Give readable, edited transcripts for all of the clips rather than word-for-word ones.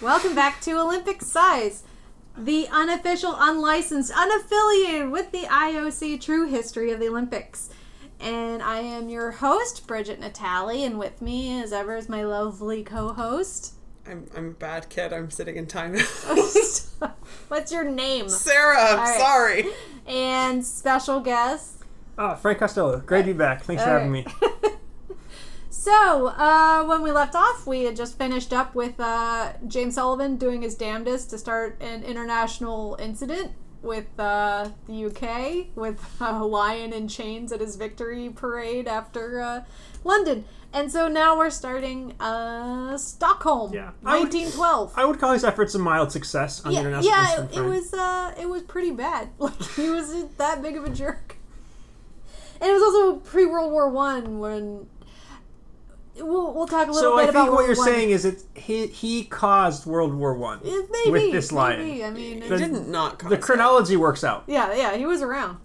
Welcome back to Olympic Size, the unofficial, unlicensed, unaffiliated with the IOC true history of the Olympics. And I am your host, Bridget Natalie, and with me as ever is my lovely co-host. I'm a bad kid. I'm sitting in timeout. What's your name? Sarah. Sorry. And special guest. Frank Costello. Great to be back. Thanks for having me. So, when we left off, we had just finished up with James Sullivan doing his damnedest to start an international incident with the UK, with a Hawaiian in chains at his victory parade after London. And so now we're starting Stockholm, 1912. I would call his efforts a mild success on the international incident. Yeah, it was pretty bad. Like, he wasn't that big of a jerk. And it was also pre-World War One when... We'll talk a little bit about World War I. So I think what you're saying is that he caused World War I with this lion. Maybe. I mean... He didn't not cause it. The chronology works out. Yeah, he was around.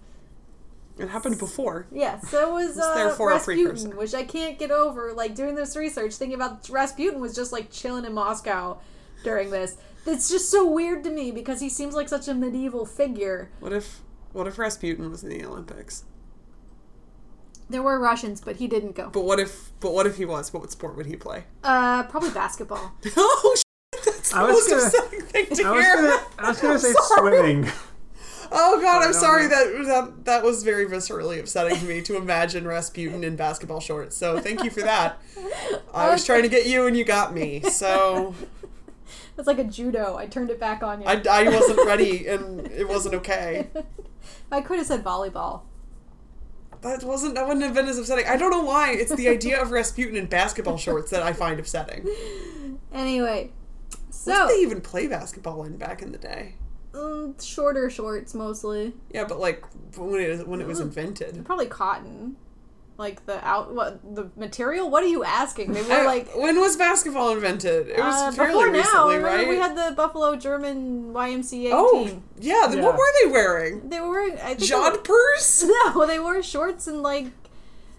It happened before. Yeah, so it was Rasputin, which I can't get over. Like, doing this research, thinking about Rasputin was just, like, chilling in Moscow during this. It's just so weird to me because he seems like such a medieval figure. What if Rasputin was in the Olympics? There were Russians, but he didn't go. But what if he was? What sport would he play? Probably basketball. Oh, shit. That's the most upsetting thing to hear. I was going to say swimming. Oh, God, I'm sorry. That was very viscerally upsetting to me to imagine Rasputin in basketball shorts. So thank you for that. I was trying to get you, and you got me. So... It's like a judo. I turned it back on you. I wasn't ready, and it wasn't okay. I could have said volleyball. That wouldn't have been as upsetting. I don't know why. It's the idea of Rasputin in basketball shorts that I find upsetting. Anyway, so... What did they even play basketball in back in the day? Shorter shorts, mostly. Yeah, but, like, when it was invented. Probably cotton. Like, the material? What are you asking? They were, like... When was basketball invented? It was fairly recently, right? We had the Buffalo German YMCA team. Oh, yeah. What were they wearing? They were wearing... Jodhpurs? No, they wore shorts and, like...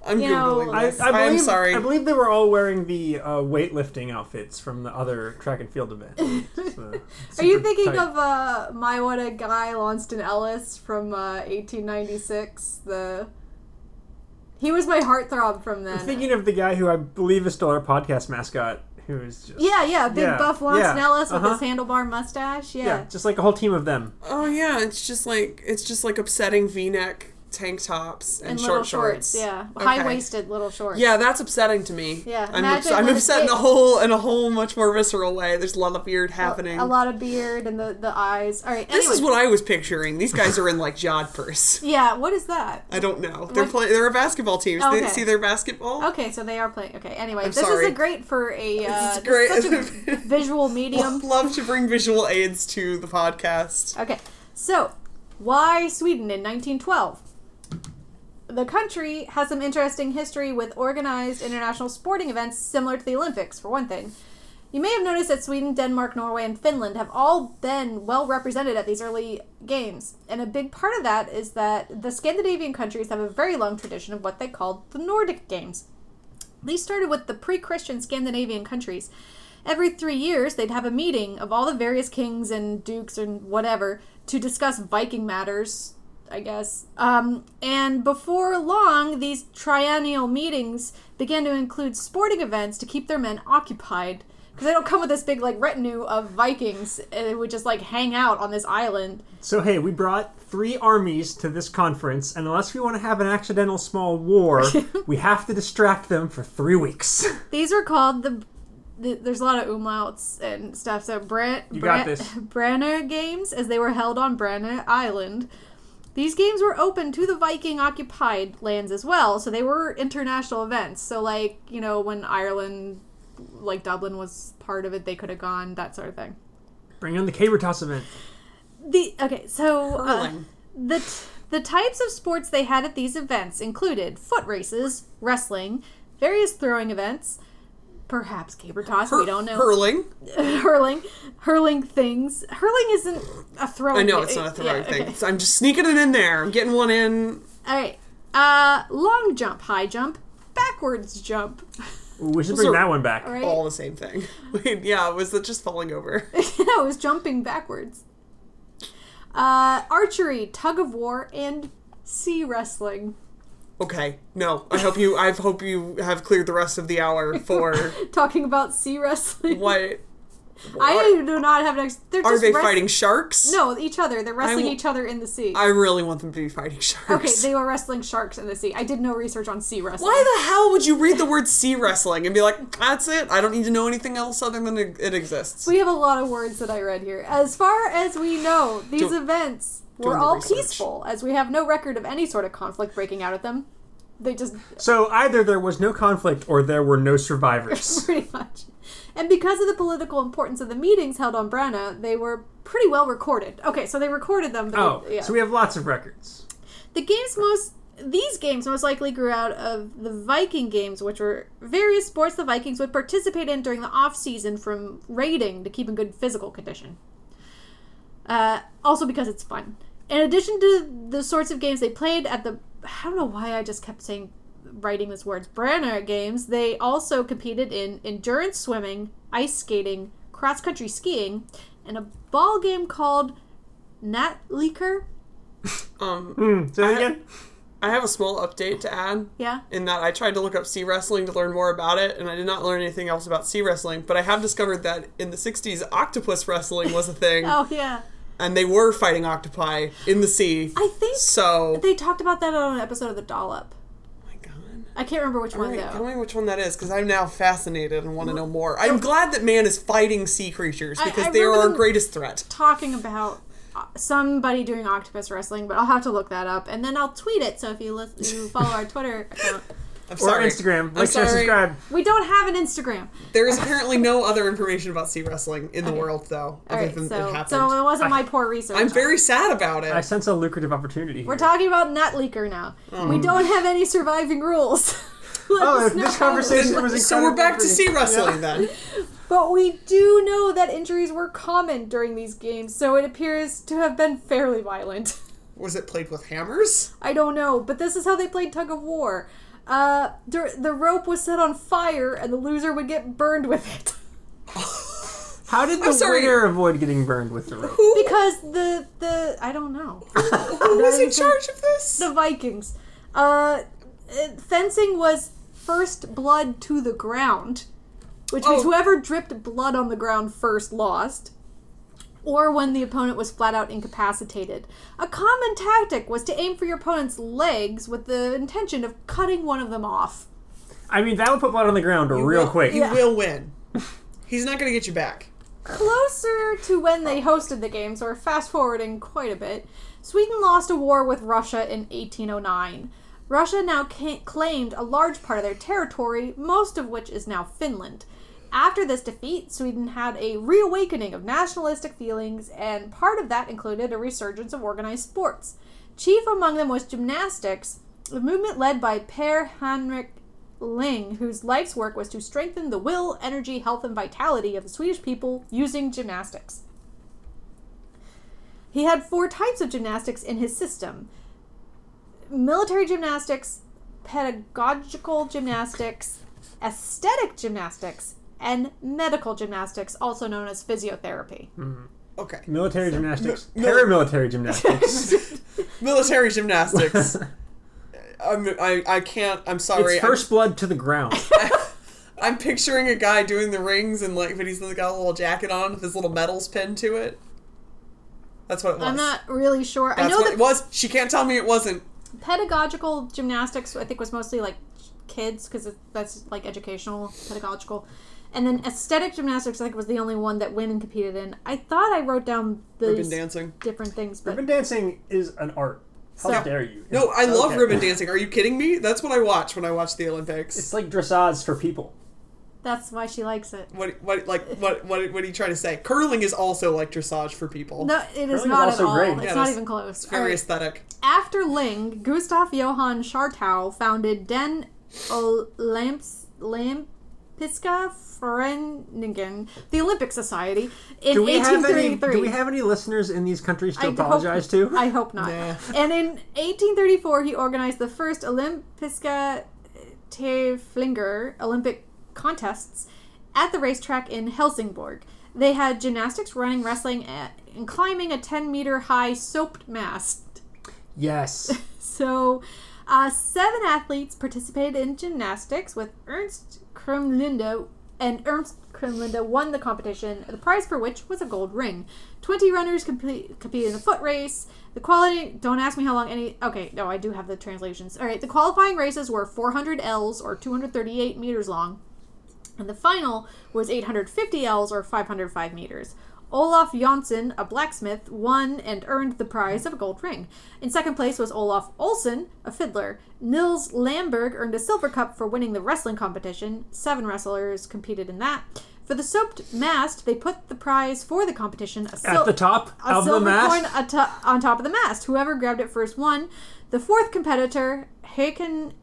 I'm Googling this. I'm sorry. I believe they were all wearing the weightlifting outfits from the other track and field event. Are you thinking of my what a guy, Lonston Ellis, from 1896? He was my heartthrob from then. I'm thinking of the guy who I believe is still our podcast mascot, who is just... Yeah, big buff Lonston Ellis with his handlebar mustache. Yeah, just like a whole team of them. Oh, yeah, it's just like upsetting V-neck tank tops and short shorts. Yeah, okay. High-waisted little shorts. Yeah, that's upsetting to me. Yeah, I'm upset in a whole much more visceral way. There's a lot of beard happening. A lot of beard and the eyes. All right, anyways. This is what I was picturing. These guys are in like jodhpurs. Yeah, what is that? I don't know. They're a basketball team. So They see their basketball. Okay, so they are playing. Okay, anyway, this is great for a such a visual medium. Love to bring visual aids to the podcast. Okay, so why Sweden in 1912? The country has some interesting history with organized international sporting events similar to the Olympics, for one thing. You may have noticed that Sweden, Denmark, Norway, and Finland have all been well represented at these early games. And a big part of that is that the Scandinavian countries have a very long tradition of what they called the Nordic Games. These started with the pre-Christian Scandinavian countries. Every 3 years, they'd have a meeting of all the various kings and dukes and whatever to discuss Viking matters, I guess. And before long, these triennial meetings began to include sporting events to keep their men occupied. Because they don't come with this big, like, retinue of Vikings who would just, like, hang out on this island. So, hey, we brought 3 armies to this conference, and unless we want to have an accidental small war, we have to distract them for 3 weeks. These were called there's a lot of umlauts and stuff. So, Brännö Games, as they were held on Brännö Island. These games were open to the Viking-occupied lands as well, so they were international events. So, like, you know, when Ireland, like Dublin was part of it, they could have gone, that sort of thing. Bring on the caber toss event. The types of sports they had at these events included foot races, wrestling, various throwing events, perhaps caber toss, we don't know. Hurling things. Hurling isn't a throwing thing. I know it's not a throwing thing. Okay. So I'm just sneaking it in there. I'm getting one in. All right. Long jump, high jump, backwards jump. We should bring that one back. Right? All the same thing. Wait, yeah, was it just falling over? Yeah, it was jumping backwards. Archery, tug of war, and sea wrestling. Okay, no. I hope you have cleared the rest of the hour for talking about sea wrestling. What? I do not have an. Are they fighting sharks? No, each other. They're wrestling each other in the sea. I really want them to be fighting sharks. Okay, they were wrestling sharks in the sea. I did no research on sea wrestling. Why the hell would you read the word sea wrestling and be like, that's it? I don't need to know anything else other than it exists. We have a lot of words that I read here. As far as we know, these events were all peaceful, as we have no record of any sort of conflict breaking out at them. They just... So either there was no conflict or there were no survivors. Pretty much. And because of the political importance of the meetings held on Brännö, they were pretty well recorded. Okay, so they recorded them. So we have lots of records. These games most likely grew out of the Viking Games, which were various sports the Vikings would participate in during the off-season from raiding to keep in good physical condition. Also because it's fun. In addition to the sorts of games they played at the... I don't know why I just kept saying... writing this word, Brännö Games, they also competed in endurance swimming, ice skating, cross-country skiing, and a ball game called Natliker. I have a small update to add. Yeah. In that I tried to look up sea wrestling to learn more about it, and I did not learn anything else about sea wrestling, but I have discovered that in the 60s, octopus wrestling was a thing. Oh, yeah. And they were fighting octopi in the sea. I think so. They talked about that on an episode of The Dollop. I can't remember which one, though. I don't know which one that is, because I'm now fascinated and want to know more. I'm glad that man is fighting sea creatures, because they are our greatest threat. Talking about somebody doing octopus wrestling, but I'll have to look that up, and then I'll tweet it, so if you follow our Twitter account... Or Instagram. Like, share, subscribe. We don't have an Instagram. There is apparently no other information about sea wrestling in the world, though. It happened. So it wasn't my poor research. I'm very sad about it. I sense a lucrative opportunity here. We're talking about Natliker now. We don't have any surviving rules. This conversation was incredible. So we're back to sea wrestling, then. But we do know that injuries were common during these games, so it appears to have been fairly violent. Was it played with hammers? I don't know, but this is how they played tug of war. The rope was set on fire, and the loser would get burned with it. How did the winner avoid getting burned with the rope? Because I don't know. Who was in charge of this? The Vikings. Fencing was first blood to the ground, which means whoever dripped blood on the ground first lost. Or when the opponent was flat out incapacitated. A common tactic was to aim for your opponent's legs with the intention of cutting one of them off. I mean, that would put blood on the ground real quick. You will win. He's not going to get you back. Closer to when they hosted the games, or fast-forwarding quite a bit, Sweden lost a war with Russia in 1809. Russia now claimed a large part of their territory, most of which is now Finland. After this defeat, Sweden had a reawakening of nationalistic feelings, and part of that included a resurgence of organized sports. Chief among them was gymnastics, a movement led by Per Henrik Ling, whose life's work was to strengthen the will, energy, health, and vitality of the Swedish people using gymnastics. He had 4 types of gymnastics in his system: military gymnastics, pedagogical gymnastics, aesthetic gymnastics, and medical gymnastics, also known as physiotherapy. Mm-hmm. Okay. Military gymnastics. Paramilitary gymnastics. Military gymnastics. I can't. I'm sorry. It's first blood to the ground. I'm picturing a guy doing the rings, and but he's got a little jacket on with his little medals pinned to it. That's what it was. I'm not really sure. That's what it was. She can't tell me it wasn't. Pedagogical gymnastics, I think, was mostly like kids, because that's like educational, pedagogical. And then aesthetic gymnastics, I think, was the only one that women competed in. I thought I wrote down those different things. But ribbon dancing is an art. How dare you? No, I love ribbon dancing. Are you kidding me? That's what I watch when I watch the Olympics. It's like dressage for people. That's why she likes it. What are you trying to say? Curling is also like dressage for people. No, it is not at all. It's not even close. It's very aesthetic. After Ling, Gustav Johann Schartau founded Den Olympiska Föreningen, the Olympic Society, in 1833. Do we have any listeners in these countries to apologize to? I hope not. Nah. And in 1834, he organized the first Olympiska Tävlingar, Olympic contests at the racetrack in Helsingborg. They had gymnastics, running, wrestling, and climbing a 10-meter high soaped mast. Yes. So, 7 athletes participated in gymnastics with Ernst Kremlinda, and Ernst Kremlinda won the competition, the prize for which was a gold ring. 20 runners competed in the foot race. The don't ask me how long any... Okay, no, I do have the translations. All right, the qualifying races were 400 Ls, or 238 meters long, and the final was 850 Ls, or 505 meters. Olaf Jonsson, a blacksmith, won and earned the prize of a gold ring. In second place was Olaf Olsen, a fiddler. Nils Lamberg earned a silver cup for winning the wrestling competition. 7 wrestlers competed in that. For the soaped mast, they put the prize for the competition at the top of the mast, a silver coin on top of the mast. Whoever grabbed it first won. The fourth competitor, Haken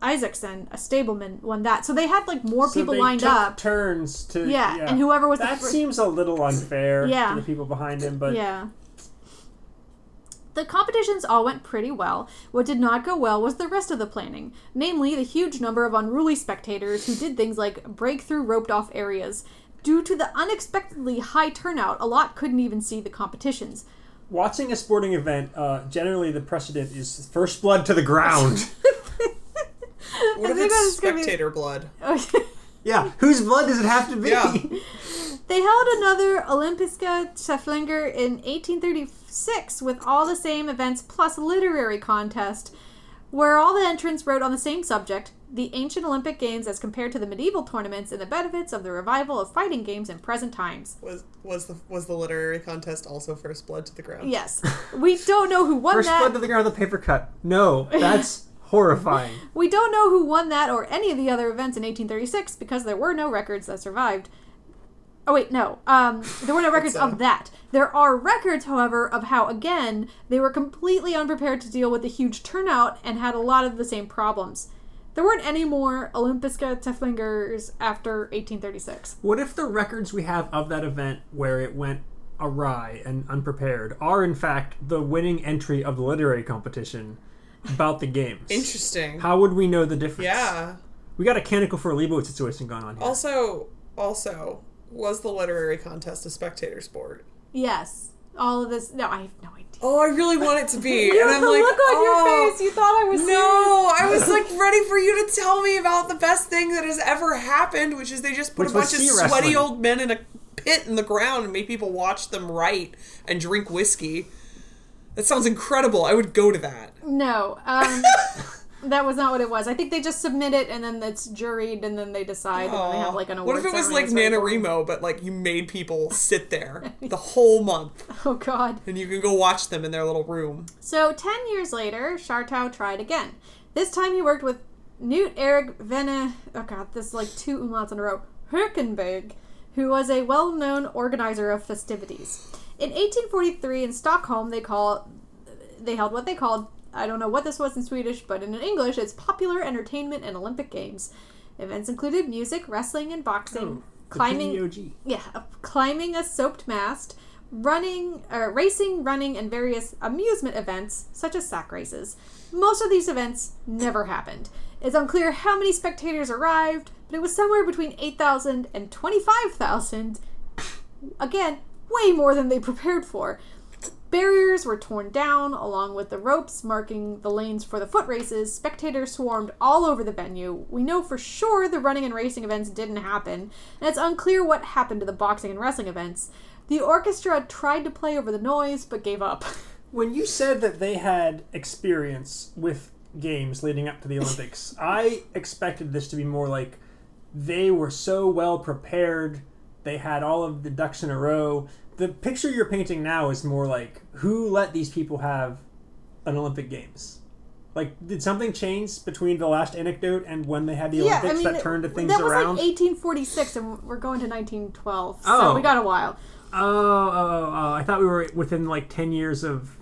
Isaacson, a stableman, won that. So they had more people lined up. Turns to and whoever was that seems a little unfair to the people behind him, but the competitions all went pretty well. What did not go well was the rest of the planning, namely the huge number of unruly spectators who did things like break through roped-off areas. Due to the unexpectedly high turnout, a lot couldn't even see the competitions. Watching a sporting event, generally the precedent is first blood to the ground. What if it's spectator blood? Okay. Yeah, whose blood does it have to be? Yeah. They held another Olympiska Tävlingar in 1836 with all the same events plus a literary contest where all the entrants wrote on the same subject, the ancient Olympic Games as compared to the medieval tournaments and the benefits of the revival of fighting games in present times. Was the literary contest also first blood to the ground? Yes. We don't know who won that. First blood to the ground, the paper cut. No, that's... horrifying. We don't know who won that or any of the other events in 1836 because there were no records that survived. Oh, wait, no. There were no records of that. There are records, however, of how, again, they were completely unprepared to deal with the huge turnout and had a lot of the same problems. There weren't any more Olympiska Tävlingars after 1836. What if the records we have of that event where it went awry and unprepared are, in fact, the winning entry of the literary competition about the games? Interesting. How would we know the difference? Yeah. We got a canonical for a Leibowitz situation going on here. Also, was the literary contest a spectator sport? Yes. All of this... No, I have no idea. Oh, I really want it to be. You and I'm the look on your face. You thought I was serious. No, I was ready for you to tell me about the best thing that has ever happened, which is they just put a bunch of sweaty old men in a pit in the ground and made people watch them write and drink whiskey. That sounds incredible. I would go to that. No. That was not what it was. I think they just submit it, and then it's juried, and then they decide, and they have, an award. What if it was, NaNoWriMo, but, you made people sit there the whole month? Oh, God. And you can go watch them in their little room. So, 10 years later, Schartau tried again. This time he worked with Knut Erik Venne... Oh, God, this is, 2 umlauts in a row. Herkenberg, who was a well-known organizer of festivities. In 1843 in Stockholm, they held what they called, I don't know what this was in Swedish, but in English, it's Popular Entertainment and Olympic Games. Events included music, wrestling, and boxing, climbing a soaped mast, racing, and various amusement events such as sack races. Most of these events never happened. It's unclear how many spectators arrived, but it was somewhere between 8,000 and 25,000. Again, way more than they prepared for. Barriers were torn down, along with the ropes marking the lanes for the foot races. Spectators swarmed all over the venue. We know for sure the running and racing events didn't happen, and it's unclear what happened to the boxing and wrestling events. The orchestra tried to play over the noise, but gave up. When you said that they had experience with games leading up to the Olympics, I expected this to be more like they were so well prepared. They had all of the ducks in a row. The picture you're painting now is more like, who let these people have an Olympic Games? Did something change between the last anecdote and when they had the Olympics that turned things around? That was around? 1846, and we're going to 1912, so we got a while. Oh, I thought we were within 10 years of...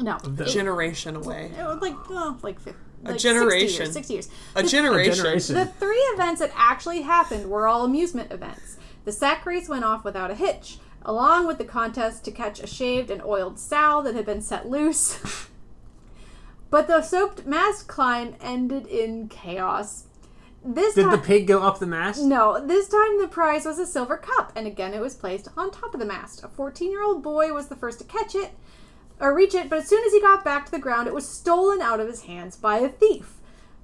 No. A generation away. It was a generation. 60 years. A generation. The 3 events that actually happened were all amusement events. The sack race went off without a hitch, along with the contest to catch a shaved and oiled sow that had been set loose. But the soaped mast climb ended in chaos. Did the pig go up the mast? No. This time the prize was a silver cup, and again it was placed on top of the mast. A 14-year-old boy was the first to catch it, or reach it, but as soon as he got back to the ground, it was stolen out of his hands by a thief.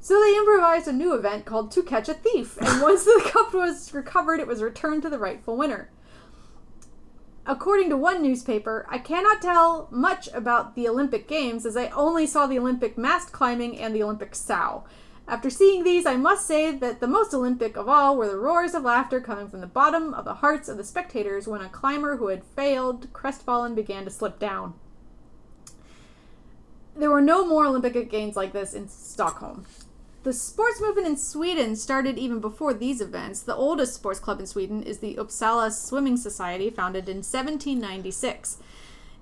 So they improvised a new event called To Catch a Thief, and once the cup was recovered, it was returned to the rightful winner. According to one newspaper, I cannot tell much about the Olympic Games, as I only saw the Olympic mast climbing and the Olympic sow. After seeing these, I must say that the most Olympic of all were the roars of laughter coming from the bottom of the hearts of the spectators when a climber who had failed, crestfallen, began to slip down. There were no more Olympic Games like this in Stockholm. The sports movement in Sweden started even before these events. The oldest sports club in Sweden is the Uppsala Swimming Society, founded in 1796.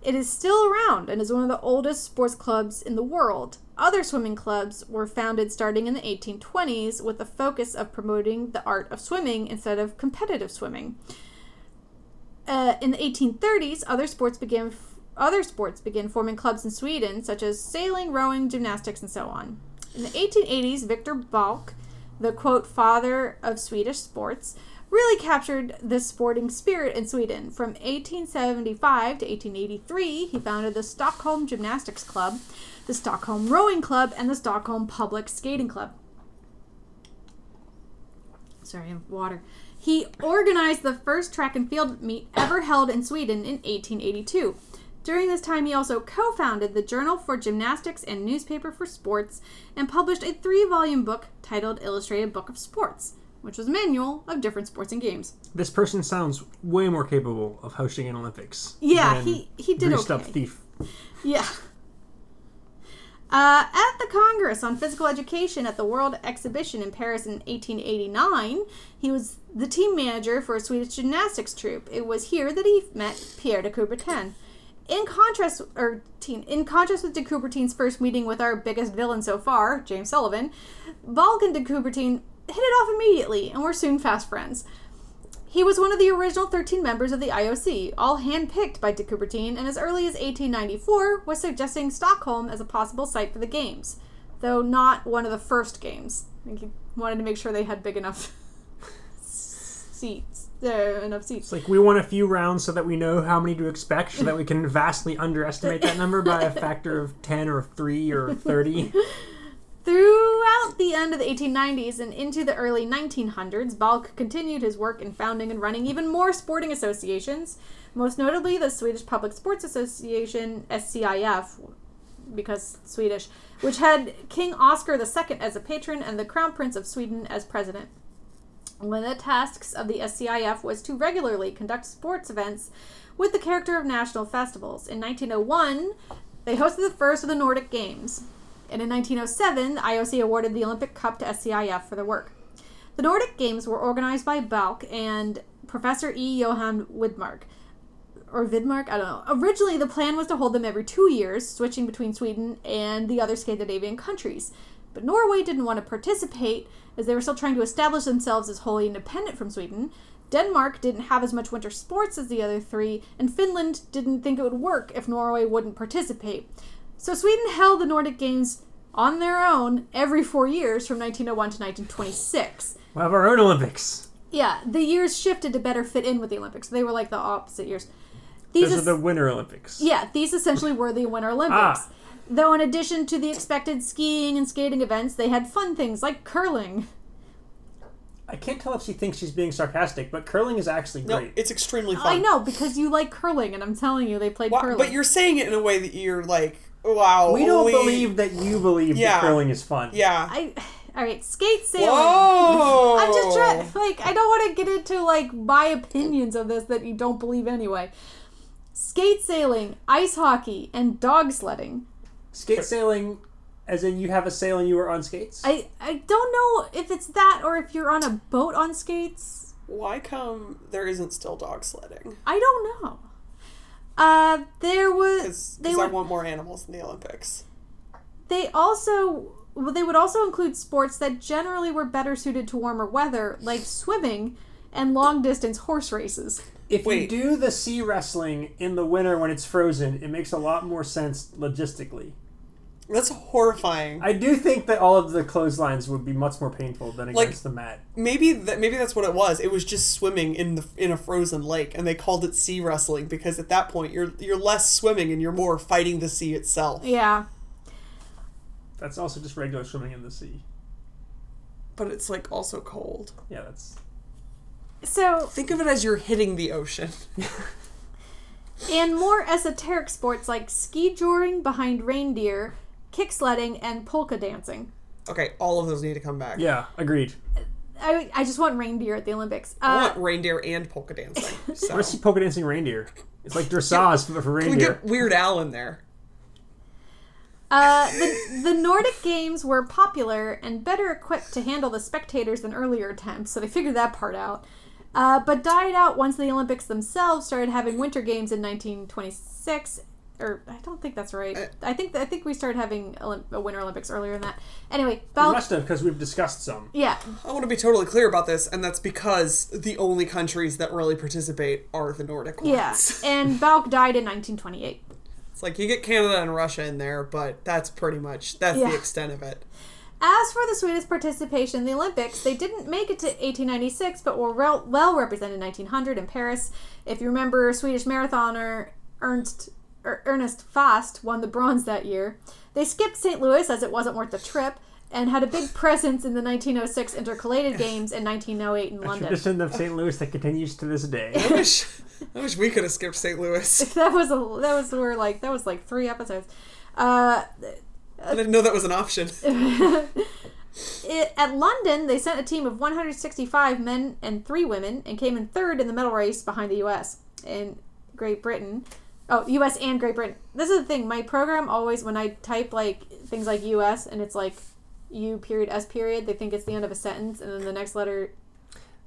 It is still around and is one of the oldest sports clubs in the world. Other swimming clubs were founded starting in the 1820s with the focus of promoting the art of swimming instead of competitive swimming. In the 1830s, other sports began forming clubs in Sweden, such as sailing, rowing, gymnastics, and so on. In the 1880s, Viktor Balk, the, quote, father of Swedish sports, really captured the sporting spirit in Sweden. From 1875 to 1883, he founded the Stockholm Gymnastics Club, the Stockholm Rowing Club, and the Stockholm Public Skating Club. Sorry, I have water. He organized the first track and field meet ever held in Sweden in 1882. During this time, he also co-founded the Journal for Gymnastics and Newspaper for Sports and published a 3-volume book titled Illustrated Book of Sports, which was a manual of different sports and games. This person sounds way more capable of hosting an Olympics. Yeah, he did okay. Up thief. Yeah. At the Congress on Physical Education at the World Exhibition in Paris in 1889, he was the team manager for a Swedish gymnastics troupe. It was here that he met Pierre de Coubertin. In contrast with de Coubertin's first meeting with our biggest villain so far, James Sullivan, Balk and de Coubertin hit it off immediately and were soon fast friends. He was one of the original 13 members of the IOC, all handpicked by de Coubertin, and as early as 1894 was suggesting Stockholm as a possible site for the games, though not one of the first games. I think he wanted to make sure they had big enough seats. Enough seats. It's like, we want a few rounds so that we know how many to expect, so that we can vastly underestimate that number by a factor of 10 or 3 or 30. Throughout the end of the 1890s and into the early 1900s, Balk continued his work in founding and running even more sporting associations, most notably the Swedish Public Sports Association, SCIF, because Swedish, which had King Oscar II as a patron and the Crown Prince of Sweden as president. One of the tasks of the SCIF was to regularly conduct sports events with the character of national festivals. In 1901, they hosted the first of the Nordic Games. And in 1907, the IOC awarded the Olympic Cup to SCIF for their work. The Nordic Games were organized by Balk and Professor E. Johan Widmark. Or Widmark? I don't know. Originally, the plan was to hold them every 2 years, switching between Sweden and the other Scandinavian countries. But Norway didn't want to participate, as they were still trying to establish themselves as wholly independent from Sweden. Denmark didn't have as much winter sports as the other three, and Finland didn't think it would work if Norway wouldn't participate. So Sweden held the Nordic Games on their own every 4 years from 1901 to 1926. We'll have our own Olympics. Yeah, the years shifted to better fit in with the Olympics. They were like the opposite years. Those are the Winter Olympics. Yeah, these essentially were the Winter Olympics. Ah. Though in addition to the expected skiing and skating events, they had fun things like curling. I can't tell if she thinks she's being sarcastic, but curling is actually great. No, it's extremely fun. I know, because you like curling, and I'm telling you, they played curling. But you're saying it in a way that you're like, wow. We don't believe that you believe that curling is fun. Yeah. All right, skate sailing. Whoa! I'm just trying, I don't want to get into, my opinions of this that you don't believe anyway. Skate sailing, ice hockey, and dog sledding. Skate sailing, as in you have a sail and you are on skates? I don't know if it's that or if you're on a boat on skates. Why come there isn't still dog sledding? I don't know. Because I want more animals in the Olympics. They would also include sports that generally were better suited to warmer weather, like swimming and long-distance horse races. If you do the sea wrestling in the winter when it's frozen, it makes a lot more sense logistically. That's horrifying. I do think that all of the clotheslines would be much more painful than against the mat. Maybe that's what it was. It was just swimming in a frozen lake, and they called it sea wrestling because at that point you're less swimming and you're more fighting the sea itself. Yeah. That's also just regular swimming in the sea. But it's also cold. Yeah, that's... So... Think of it as you're hitting the ocean. And more esoteric sports like ski-joring behind reindeer, kick sledding, and polka dancing. Okay, all of those need to come back. Yeah, agreed. I just want reindeer at the Olympics. I want reindeer and polka dancing. So. Where's the polka dancing reindeer? It's like dressage for reindeer. Can we get Weird Al in there? The Nordic Games were popular and better equipped to handle the spectators than earlier attempts, so they figured that part out. But died out once the Olympics themselves started having Winter Games in 1926, or I don't think that's right. I think we started having a Winter Olympics earlier than that. Anyway, Balk... We must have, because we've discussed some. Yeah. I want to be totally clear about this, and that's because the only countries that really participate are the Nordic ones. Yeah, and Balk died in 1928. It's like, you get Canada and Russia in there, but that's pretty much, the extent of it. As for the Swedish participation in the Olympics, they didn't make it to 1896, but were well represented in 1900 in Paris. If you remember, Swedish marathoner Ernst Fast won the bronze that year. They skipped St. Louis as it wasn't worth the trip, and had a big presence in the 1906 Intercalated Games and 1908 in London. A tradition of St. Louis that continues to this day. I wish we could have skipped St. Louis. That was 3 episodes. I didn't know that was an option. At London, they sent a team of 165 men and 3 women and came in third in the medal race behind the U.S. and Great Britain. Oh, U.S. and Great Britain. This is the thing. My program always, when I type things like U.S. and it's U.S., they think it's the end of a sentence and then the next letter.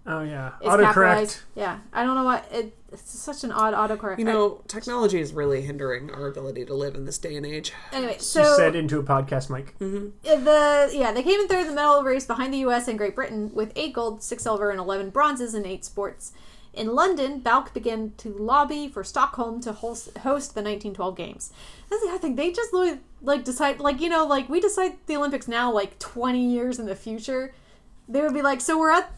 Oh, yeah. Autocorrect. Yeah. I don't know what... It's such an odd autocorrect. Technology is really hindering our ability to live in this day and age. Anyway, so... You said into a podcast, Mike. Mm-hmm. They came in third in the medal race behind the U.S. and Great Britain with 8 gold, 6 silver, and 11 bronzes in 8 sports. In London, Balk began to lobby for Stockholm to host the 1912 Games. That's the other thing. They just, decide... we decide the Olympics now, 20 years in the future. They would be so we're at...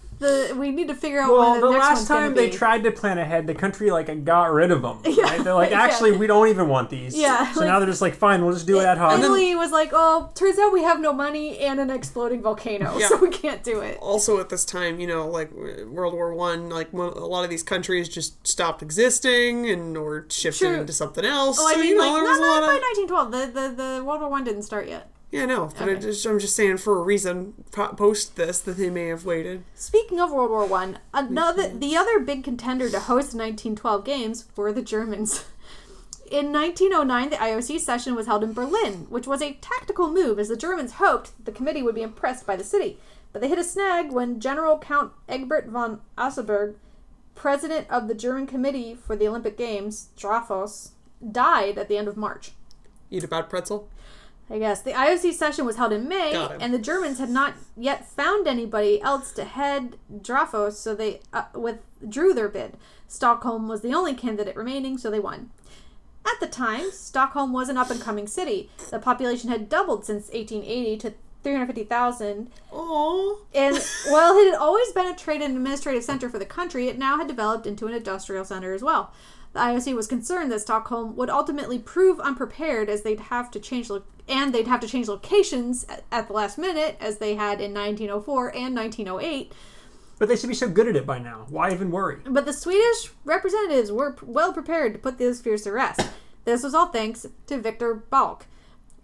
We need to figure out when the next last time they tried to plan ahead, the country got rid of them. Yeah. Right? They're actually, we don't even want these. Yeah. So now they're just fine, we'll just do it ad hoc. Italy was turns out we have no money and an exploding volcano, yeah. So we can't do it. Also, at this time, World War One, a lot of these countries just stopped existing and or shifted into something else. Oh, by 1912, the World War One didn't start yet. Yeah, no, but okay. I'm just saying for a reason, post this, that they may have waited. Speaking of World War I, the other big contender to host 1912 Games were the Germans. In 1909, the IOC session was held in Berlin, which was a tactical move as the Germans hoped that the committee would be impressed by the city. But they hit a snag when General Count Egbert von Asseberg, president of the German Committee for the Olympic Games, Dreyfus, died at the end of March. Eat a bad pretzel? I guess. The IOC session was held in May, and the Germans had not yet found anybody else to head Dreyfus, so they withdrew their bid. Stockholm was the only candidate remaining, so they won. At the time, Stockholm was an up-and-coming city. The population had doubled since 1880 to 350,000. Aww. And while it had always been a trade and administrative center for the country, it now had developed into an industrial center as well. The IOC was concerned that Stockholm would ultimately prove unprepared as they'd have to change locations at the last minute as they had in 1904 and 1908. But they should be so good at it by now. Why even worry? But the Swedish representatives were well prepared to put these fears to rest. This was all thanks to Viktor Balk.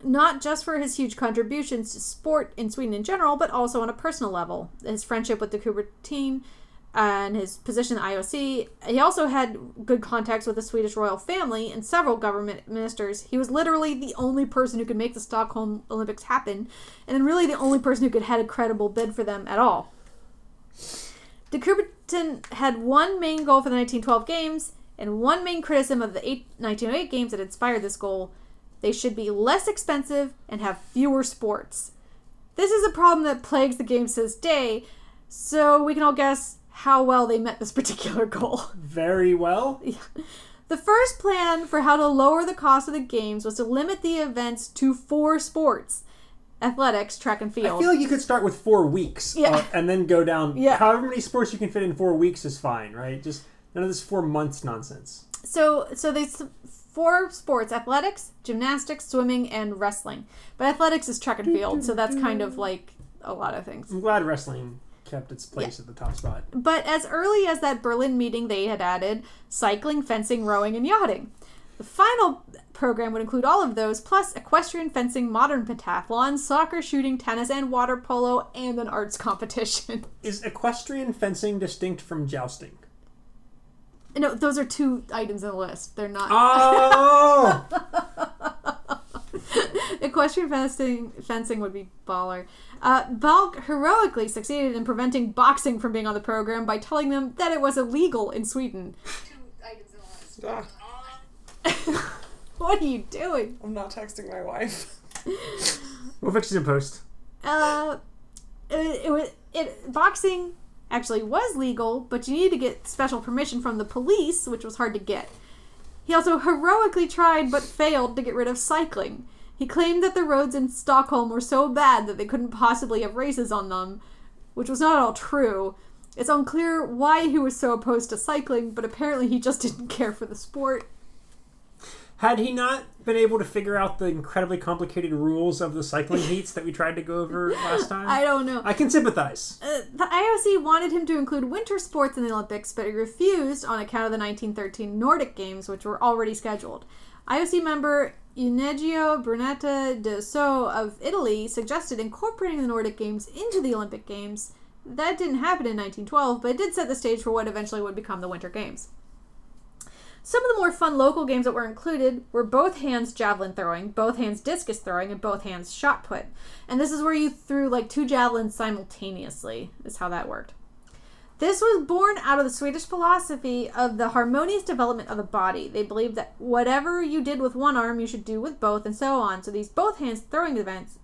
Not just for his huge contributions to sport in Sweden in general, but also on a personal level. His friendship with de Coubertin and his position in the IOC. He also had good contacts with the Swedish royal family and several government ministers. He was literally the only person who could make the Stockholm Olympics happen, and really the only person who could head a credible bid for them at all. De Coubertin had one main goal for the 1912 Games, and one main criticism of the 1908 Games that inspired this goal. They should be less expensive and have fewer sports. This is a problem that plagues the Games to this day, so we can all guess how well they met this particular goal. Very well. Yeah. The first plan for how to lower the cost of the games was to limit the events to 4 sports. Athletics, track and field. I feel like you could start with 4 weeks and then go down. Yeah. However many sports you can fit in 4 weeks is fine, right? Just none of this 4 months nonsense. So there's 4 sports: athletics, gymnastics, swimming, and wrestling. But athletics is track and field, so that's kind of like a lot of things. I'm glad wrestling kept its place at the top spot. But as early as that Berlin meeting, they had added cycling, fencing, rowing, and yachting. The final program would include all of those, plus equestrian, fencing, modern pentathlon, soccer, shooting, tennis, and water polo, and an arts competition. Is equestrian fencing distinct from jousting? No, those are 2 items in the list. They're not. Oh! Equestrian fencing would be baller. Balk heroically succeeded in preventing boxing from being on the program by telling them that it was illegal in Sweden. 2 items in the list. What are you doing? I'm not texting my wife. We'll fix it in post. Boxing actually was legal, but you needed to get special permission from the police, which was hard to get. He also heroically tried but failed to get rid of cycling. He claimed that the roads in Stockholm were so bad that they couldn't possibly have races on them, which was not at all true. It's unclear why he was so opposed to cycling, but apparently he just didn't care for the sport. Had he not been able to figure out the incredibly complicated rules of the cycling heats that we tried to go over last time? I don't know. I can sympathize. The IOC wanted him to include winter sports in the Olympics, but he refused on account of the 1913 Nordic Games, which were already scheduled. IOC member Ennio Brunetta de So of Italy suggested incorporating the Nordic Games into the Olympic Games. That didn't happen in 1912, but it did set the stage for what eventually would become the Winter Games. Some of the more fun local games that were included were both hands javelin throwing, both hands discus throwing, and both hands shot put. And this is where you threw like 2 javelins simultaneously, is how that worked. This was born out of the Swedish philosophy of the harmonious development of the body. They believed that whatever you did with one arm, you should do with both, and so on. So these both hands throwing events,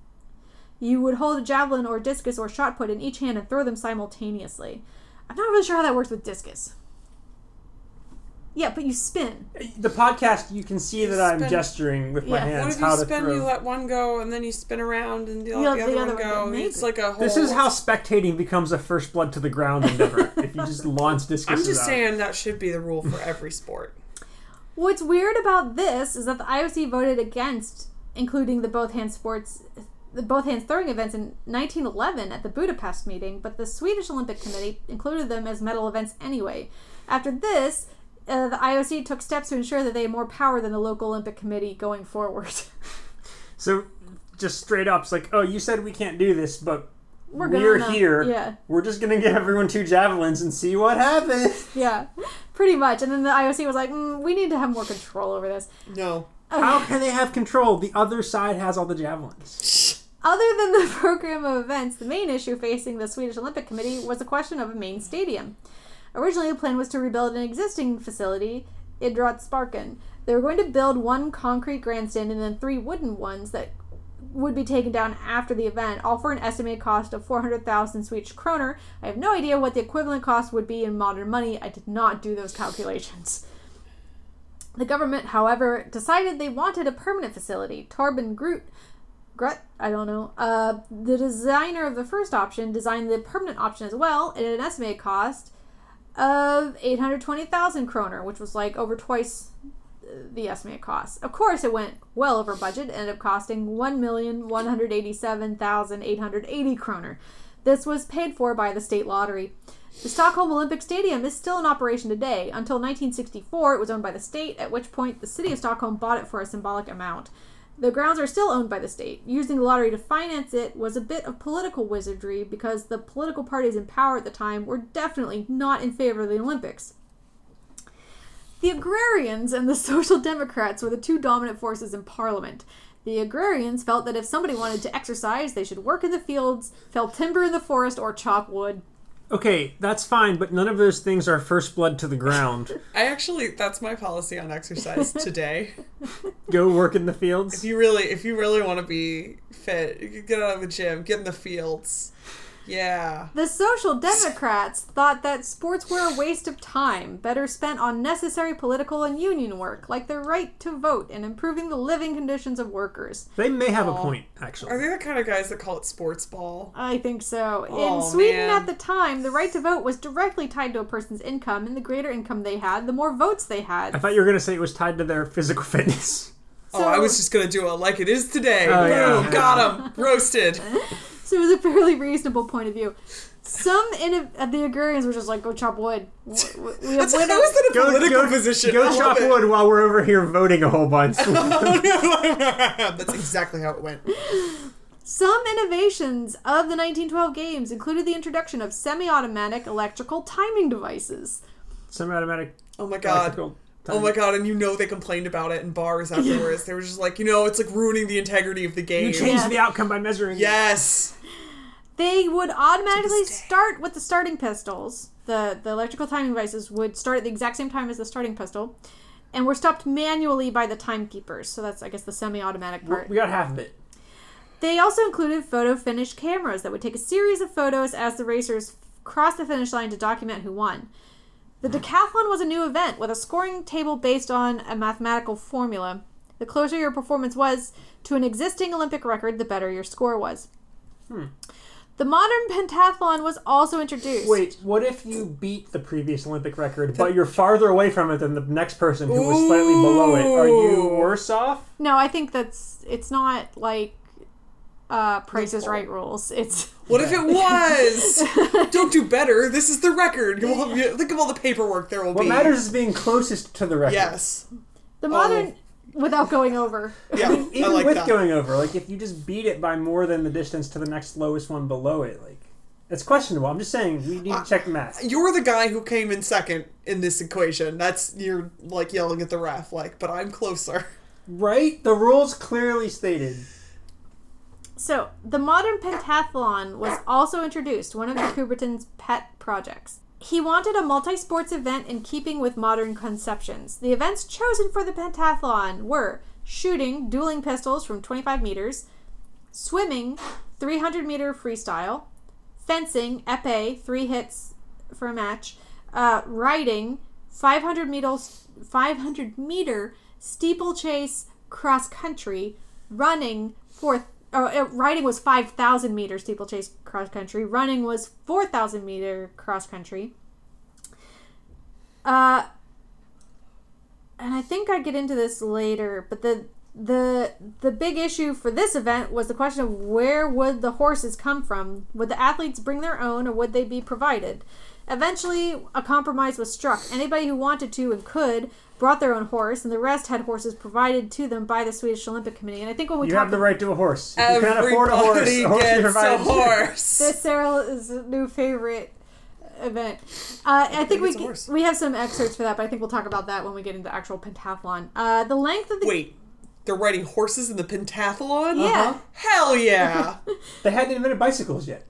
you would hold a javelin or discus or shot put in each hand and throw them simultaneously. I'm not really sure how that works with discus. Yeah, but you spin. The podcast, you can see that I'm gesturing with my hands. What if you spin, you let one go, and then you spin around and you let the other one go. It's like a whole... This is how spectating becomes a first blood to the ground endeavor, if you just launch discuses out. I'm just saying that should be the rule for every sport. What's weird about this is that the IOC voted against including the both hands throwing events in 1911 at the Budapest meeting, but the Swedish Olympic Committee included them as medal events anyway. After this... the IOC took steps to ensure that they had more power than the local Olympic Committee going forward. So, just straight up, it's like, oh, you said we can't do this, but we're here. Yeah. We're just going to give everyone 2 javelins and see what happens. Yeah, pretty much. And then the IOC was like, we need to have more control over this. No. Okay. How can they have control? The other side has all the javelins. Other than the program of events, the main issue facing the Swedish Olympic Committee was the question of a main stadium. Originally, the plan was to rebuild an existing facility, Idrottsparken. They were going to build 1 concrete grandstand and then 3 wooden ones that would be taken down after the event, all for an estimated cost of 400,000 Swedish kroner. I have no idea what the equivalent cost would be in modern money. I did not do those calculations. The government, however, decided they wanted a permanent facility. Torben Grut, I don't know. The designer of the first option designed the permanent option as well, at an estimated cost of 820,000 kroner, which was like over twice the estimated cost. Of course, it went well over budget and ended up costing 1,187,880 kroner. This was paid for by the state lottery. The Stockholm Olympic Stadium is still in operation today. Until 1964, it was owned by the state, at which point the city of Stockholm bought it for a symbolic amount. The grounds are still owned by the state. Using the lottery to finance it was a bit of political wizardry because the political parties in power at the time were definitely not in favor of the Olympics. The agrarians and the Social Democrats were the 2 dominant forces in Parliament. The agrarians felt that if somebody wanted to exercise, they should work in the fields, fell timber in the forest, or chop wood. Okay, that's fine, but none of those things are first blood to the ground. That's my policy on exercise today. Go work in the fields. If you really want to be fit, you can get out of the gym, get in the fields. Yeah. The Social Democrats thought that sports were a waste of time, better spent on necessary political and union work, like the right to vote and improving the living conditions of workers. They may have a point, actually. Are they the kind of guys that call it sports ball? I think so. Oh, in Sweden at the time, the right to vote was directly tied to a person's income, and the greater income they had, the more votes they had. I thought you were going to say it was tied to their physical fitness. So, I was just going to do a like it is today. Oh, yeah. Got him. Roasted. So it was a fairly reasonable point of view. Some the agrarians were just like, go chop wood. How is that a political position? Go chop wood while we're over here voting a whole bunch. That's exactly how it went. Some innovations of the 1912 games included the introduction of semi-automatic electrical timing devices. Semi-automatic. Oh my God. Electrical. Oh my God, and they complained about it in bars afterwards. Yeah. They were just like, it's like ruining the integrity of the game. You changed the outcome by measuring it. They would automatically start with the starting pistols. The electrical timing devices would start at the exact same time as the starting pistol, and were stopped manually by the timekeepers. So that's, I guess, the semi-automatic part. We got half of it. They also included photo finish cameras that would take a series of photos as the racers crossed the finish line to document who won. The decathlon was a new event with a scoring table based on a mathematical formula. The closer your performance was to an existing Olympic record, the better your score was. The modern pentathlon was also introduced. Wait, what if you beat the previous Olympic record, but you're farther away from it than the next person who was slightly below it? Are you worse off? No, I think it's not like Price is Right rules. What if it was? Don't do better. This is the record. Think of all the paperwork there will be. What matters is being closest to the record. Yes. The modern, without going over. Yeah, even like with that. Going over, like if you just beat it by more than the distance to the next lowest one below it, like it's questionable. I'm just saying you need to check the math. You're the guy who came in second in this equation. You're like yelling at the ref, like, but I'm closer. Right? The rules clearly stated. So, the modern pentathlon was also introduced, one of de Coubertin's pet projects. He wanted a multi-sports event in keeping with modern conceptions. The events chosen for the pentathlon were shooting dueling pistols from 25 meters, swimming 300-meter freestyle, fencing, épée, 3 hits for a match, riding 500-meter steeplechase cross-country, running riding was 5,000 meter steeplechase cross country. Running was 4,000 meter cross country. And I think I get into this later, but the big issue for this event was the question of where would the horses come from? Would the athletes bring their own, or would they be provided? Eventually, a compromise was struck. Anybody who wanted to and could brought their own horse, and the rest had horses provided to them by the Swedish Olympic Committee. And I think when we have the right to a horse. If you can't afford a horse gets a horse. This Sarah's new favorite event. I think we have some excerpts for that, but I think we'll talk about that when we get into the actual pentathlon. The length of the... Wait. They're riding horses in the pentathlon? Yeah. Hell yeah! They hadn't invented bicycles yet.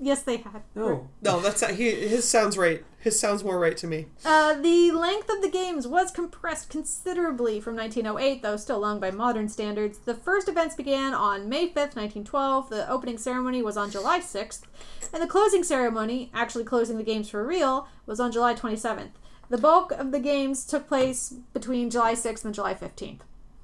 Yes, they had. No, that's not, his sounds right. His sounds more right to me. The length of the games was compressed considerably from 1908, though still long by modern standards. The first events began on May 5th, 1912. The opening ceremony was on July 6th. And the closing ceremony, actually closing the games for real, was on July 27th. The bulk of the games took place between July 6th and July 15th.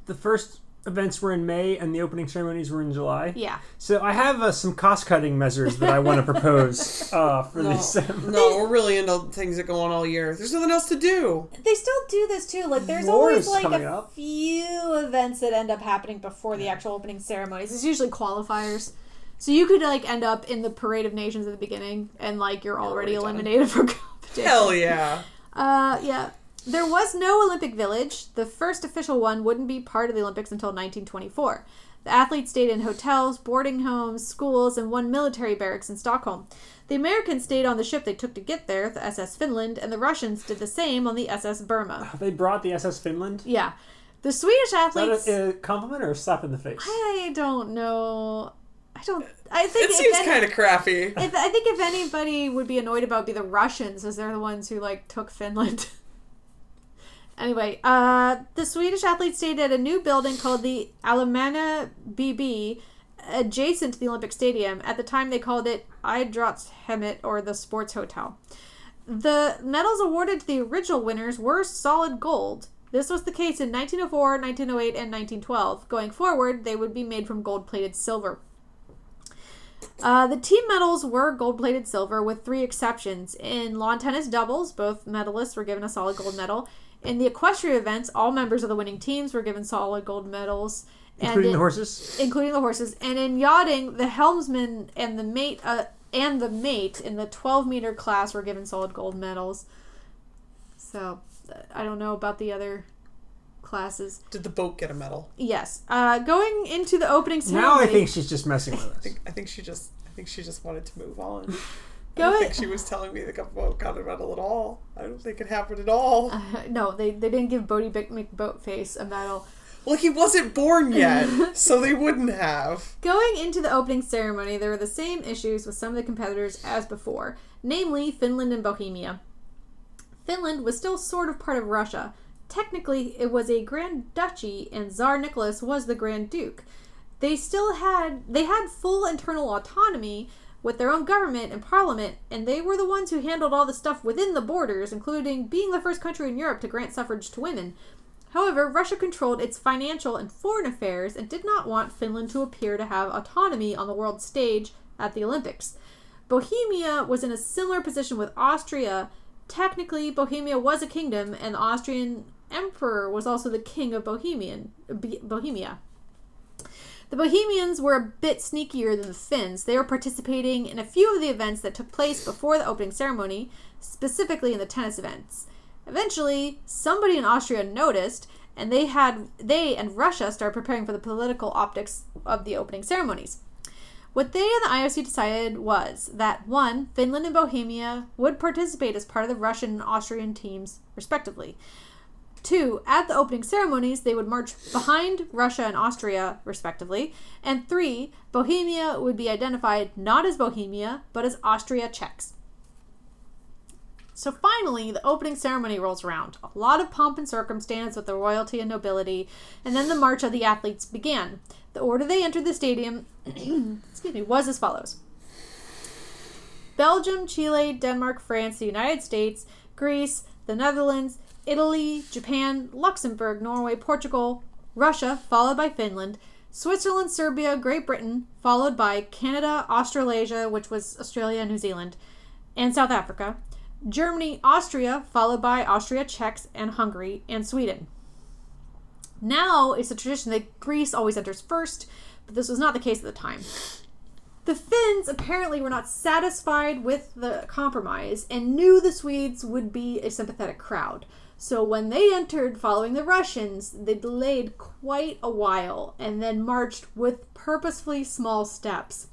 The first events were in May and the opening ceremonies were in July. Yeah. So I have some cost-cutting measures that I want to propose for these. No, we're really into things that go on all year. There's nothing else to do. They still do this too. Like there's always like a few events that end up happening before the actual opening ceremonies. It's usually qualifiers. So you could like end up in the Parade of Nations at the beginning and like you're already eliminated from competition. Hell yeah. Yeah. There was no Olympic Village. The first official one wouldn't be part of the Olympics until 1924. The athletes stayed in hotels, boarding homes, schools, and one military barracks in Stockholm. The Americans stayed on the ship they took to get there, the SS Finland, and the Russians did the same on the SS Burma. They brought the SS Finland? Yeah. The Swedish athletes... Is that a compliment or a slap in the face? I don't know... I think it seems kind of crappy. I think if anybody would be annoyed about it, be the Russians, as they're the ones who, like, took Finland... Anyway, the Swedish athletes stayed at a new building called the Alemanna BB adjacent to the Olympic Stadium. At the time, they called it Idrottshemmet, or the Sports Hotel. The medals awarded to the original winners were solid gold. This was the case in 1904, 1908, and 1912. Going forward, they would be made from gold-plated silver. The team medals were gold-plated silver with three exceptions. In lawn tennis doubles, both medalists were given a solid gold medal. In the equestrian events, all members of the winning teams were given solid gold medals. Including the horses? Including the horses. And in yachting, the helmsman and the mate in the 12-meter class were given solid gold medals. So, I don't know about the other classes. Did the boat get a medal? Yes. Going into the opening ceremony... Now I think she's just messing with us. I think she just wanted to move on. I don't think she was telling me the boat got a medal at all. I don't think it happened at all. No, they didn't give Bodie McBoatface a medal. Well, he wasn't born yet, so they wouldn't have. Going into the opening ceremony, there were the same issues with some of the competitors as before, namely Finland and Bohemia. Finland was still sort of part of Russia. Technically, it was a Grand Duchy, and Tsar Nicholas was the Grand Duke. They had full internal autonomy with their own government and parliament, and they were the ones who handled all the stuff within the borders, including being the first country in Europe to grant suffrage to women. However, Russia controlled its financial and foreign affairs and did not want Finland to appear to have autonomy on the world stage at the Olympics. Bohemia was in a similar position with Austria. Technically, Bohemia was a kingdom, and the Austrian emperor was also the king of Bohemia. The Bohemians were a bit sneakier than the Finns. They were participating in a few of the events that took place before the opening ceremony, specifically in the tennis events. Eventually, somebody in Austria noticed, and they and Russia started preparing for the political optics of the opening ceremonies. What they and the IOC decided was that, 1, Finland and Bohemia would participate as part of the Russian and Austrian teams, respectively. 2, at the opening ceremonies, they would march behind Russia and Austria, respectively. And 3, Bohemia would be identified not as Bohemia, but as Austria Czechs. So finally, the opening ceremony rolls around. A lot of pomp and circumstance with the royalty and nobility, and then the march of the athletes began. The order they entered the stadium was as follows. Belgium, Chile, Denmark, France, the United States, Greece, the Netherlands, Italy, Japan, Luxembourg, Norway, Portugal, Russia, followed by Finland, Switzerland, Serbia, Great Britain, followed by Canada, Australasia, which was Australia and New Zealand, and South Africa, Germany, Austria, followed by Austria, Czechs, and Hungary, and Sweden. Now it's a tradition that Greece always enters first, but this was not the case at the time. The Finns apparently were not satisfied with the compromise and knew the Swedes would be a sympathetic crowd. So when they entered following the Russians, they delayed quite a while and then marched with purposefully small steps.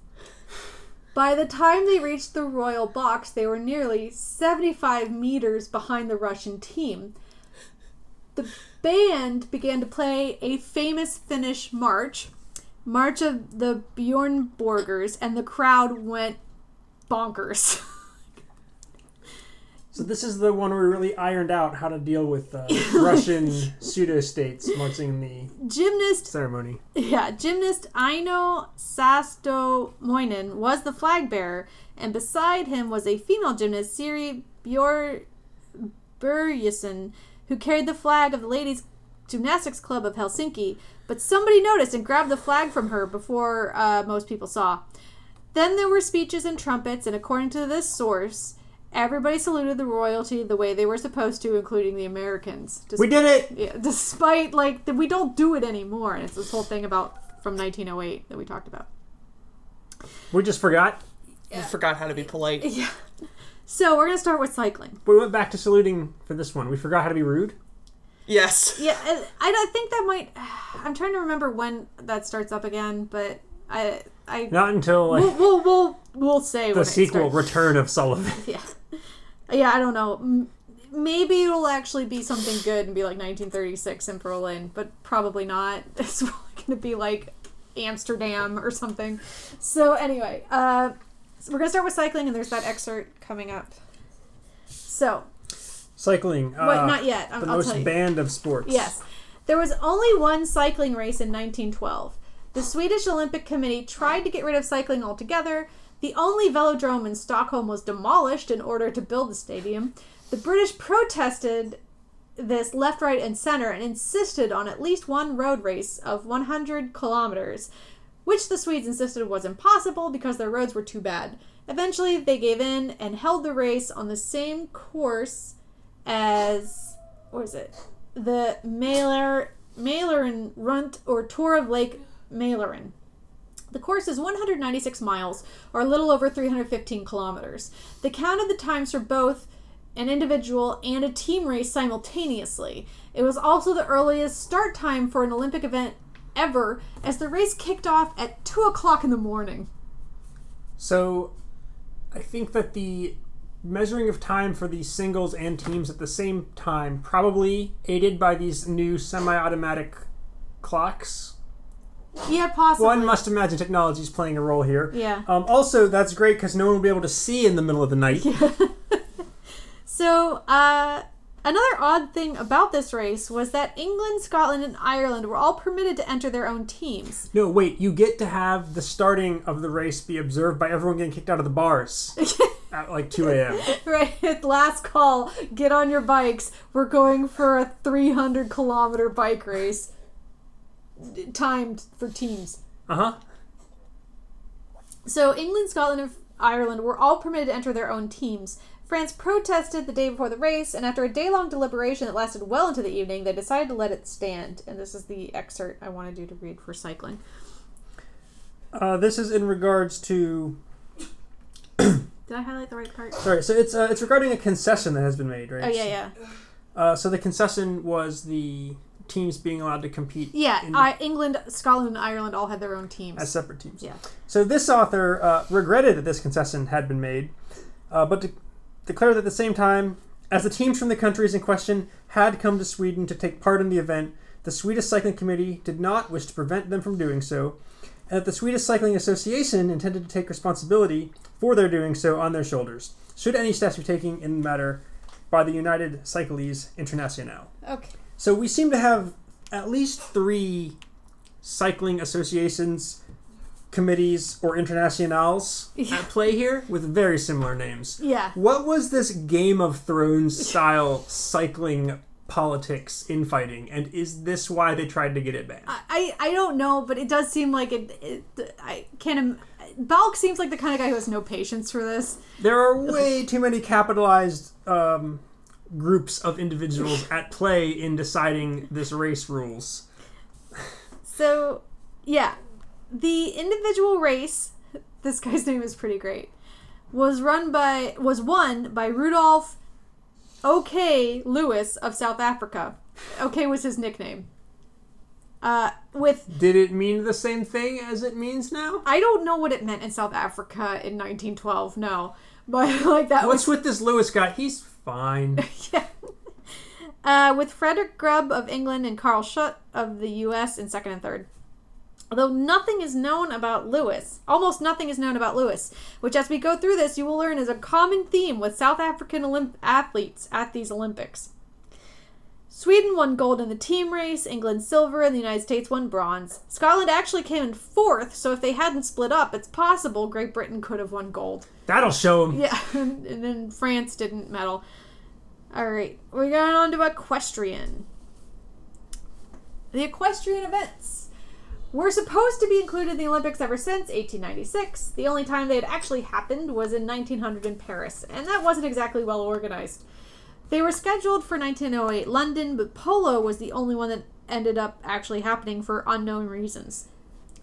By the time they reached the royal box, they were nearly 75 meters behind the Russian team. The band began to play a famous Finnish march, March of the Bjornborgers, and the crowd went bonkers. So this is the one where we really ironed out how to deal with Russian pseudo-states marching the ceremony. Yeah, gymnast Aino Sastomoinen was the flag bearer, and beside him was a female gymnast, Siri Börjesson, who carried the flag of the Ladies Gymnastics Club of Helsinki, but somebody noticed and grabbed the flag from her before most people saw. Then there were speeches and trumpets, and according to this source, everybody saluted the royalty the way they were supposed to, including the Americans. We did it! Yeah, despite, we don't do it anymore. And it's this whole thing from 1908 that we talked about. We just forgot. Yeah. We forgot how to be polite. Yeah. So we're going to start with cycling. We went back to saluting for this one. We forgot how to be rude? Yes. Yeah, I think that might... I'm trying to remember when that starts up again, but I not until... We'll say the sequel, Return of Sullivan. Yeah. Yeah, I don't know. Maybe it'll actually be something good and be 1936 in Berlin, but probably not. It's probably going to be Amsterdam or something. So anyway... So we're going to start with cycling, and there's that excerpt coming up. So. Cycling. Not yet. I'll tell you. The most banned of sports. Yes. There was only one cycling race in 1912. The Swedish Olympic Committee tried to get rid of cycling altogether. The only velodrome in Stockholm was demolished in order to build the stadium. The British protested this left, right, and center and insisted on at least one road race of 100 kilometers, which the Swedes insisted was impossible because their roads were too bad. Eventually, they gave in and held the race on the same course as, what is it? The Mälaren Runt or Tour of Lake Mälaren. The course is 196 miles, or a little over 315 kilometers. They counted the times for both an individual and a team race simultaneously. It was also the earliest start time for an Olympic event ever, as the race kicked off at 2 o'clock in the morning. So, I think that the measuring of time for these singles and teams at the same time, probably aided by these new semi-automatic clocks. Yeah, possibly. One must imagine technology is playing a role here. Yeah. Also, that's great because no one will be able to see in the middle of the night. Yeah. So, another odd thing about this race was that England, Scotland, and Ireland were all permitted to enter their own teams. No, wait. You get to have the starting of the race be observed by everyone getting kicked out of the bars at like 2 a.m. Right. Last call. Get on your bikes. We're going for a 300-kilometer bike race. Timed for teams. Uh-huh. So England, Scotland, and Ireland were all permitted to enter their own teams. France protested the day before the race, and after a day-long deliberation that lasted well into the evening, they decided to let it stand. And this is the excerpt I wanted you to read for cycling. This is in regards to... Did I highlight the right part? Sorry, so it's regarding a concession that has been made, right? Oh, yeah, yeah. So the concession was the... teams being allowed to compete. Yeah, England, Scotland, and Ireland all had their own teams. As separate teams. Yeah. So this author regretted that this concession had been made, but declared at the same time, as the teams from the countries in question had come to Sweden to take part in the event, the Swedish Cycling Committee did not wish to prevent them from doing so, and that the Swedish Cycling Association intended to take responsibility for their doing so on their shoulders, should any steps be taken in the matter by the United Cyclistes Internationale. Okay. So we seem to have at least three cycling associations, committees, or internationales at play here with very similar names. Yeah. What was this Game of Thrones-style cycling politics infighting, and is this why they tried to get it banned? I don't know, but it does seem like it I can't... Balk seems like the kind of guy who has no patience for this. There are way too many capitalized... groups of individuals at play in deciding this race rules. So, yeah. The individual race, this guy's name is pretty great, was won by Rudolph O.K. Lewis of South Africa. O.K. was his nickname. Did it mean the same thing as it means now? I don't know what it meant in South Africa in 1912, no. But, like, that What's with this Lewis guy? He's fine. Yeah. With Frederick Grubb of England and Carl Schutt of the U.S. in second and third. Although nothing is known about Lewis, which as we go through this, you will learn is a common theme with South African athletes at these Olympics. Sweden won gold in the team race, England silver, and the United States won bronze. Scotland actually came in fourth, so if they hadn't split up, it's possible Great Britain could have won gold. That'll show them. Yeah, and then France didn't medal. All right, we're going on to equestrian. The equestrian events were supposed to be included in the Olympics ever since 1896. The only time they had actually happened was in 1900 in Paris, and that wasn't exactly well organized. They were scheduled for 1908 London, but polo was the only one that ended up actually happening for unknown reasons.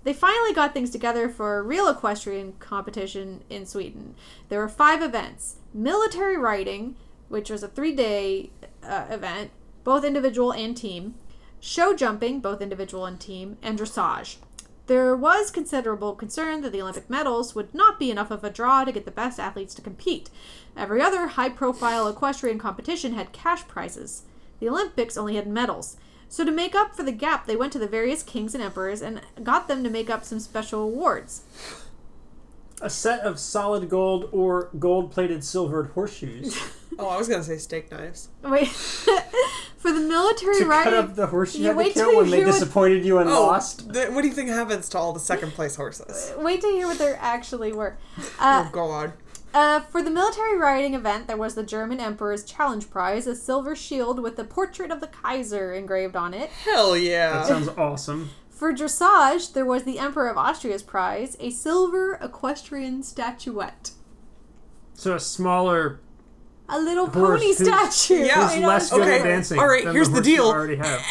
They finally got things together for a real equestrian competition in Sweden. There were 5 events. Military riding, which was a 3-day event, both individual and team. Show jumping, both individual and team. And dressage. There was considerable concern that the Olympic medals would not be enough of a draw to get the best athletes to compete. Every other high-profile equestrian competition had cash prizes. The Olympics only had medals. So to make up for the gap, they went to the various kings and emperors and got them to make up some special awards. A set of solid gold or gold-plated silvered horseshoes. Oh, I was going to say steak knives. Wait. For the military to right... To cut up the horse you had to kill when they disappointed you and lost? What do you think happens to all the second place horses? Wait till you hear what they actually were. Oh, God. For the military riding event, there was the German Emperor's Challenge Prize, a silver shield with a portrait of the Kaiser engraved on it. Hell yeah. That sounds awesome. For dressage, there was the Emperor of Austria's prize, a silver equestrian statuette. So a smaller... A little pony statue. Yeah. Who's less good at dancing. All right, here's the deal.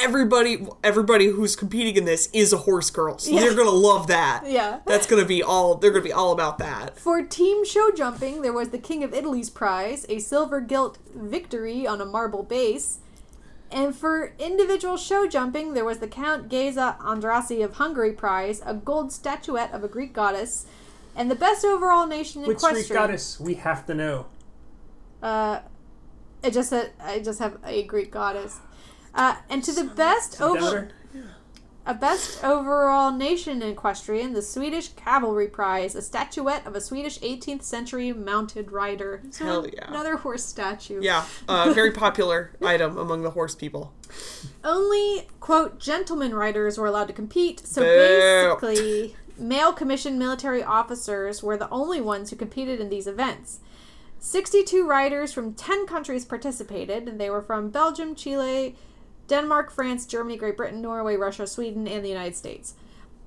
Everybody who's competing in this is a horse girl. So they're going to love that. Yeah. That's going to be all, they're going to be all about that. For team show jumping, there was the King of Italy's prize, a silver gilt victory on a marble base. And for individual show jumping, there was the Count Geza Andrassy of Hungary prize, a gold statuette of a Greek goddess, and the best overall nation in equestrian. Which Greek goddess? We have to know. I just have a Greek goddess. And to the best overall nation in equestrian, the Swedish Cavalry Prize, a statuette of a Swedish 18th century mounted rider. So hell yeah. Another horse statue. Yeah, very popular item among the horse people. Only, quote, gentlemen riders were allowed to compete, so basically male commissioned military officers were the only ones who competed in these events. 62 riders from 10 countries participated, and they were from Belgium, Chile, Denmark, France, Germany, Great Britain, Norway, Russia, Sweden, and the United States.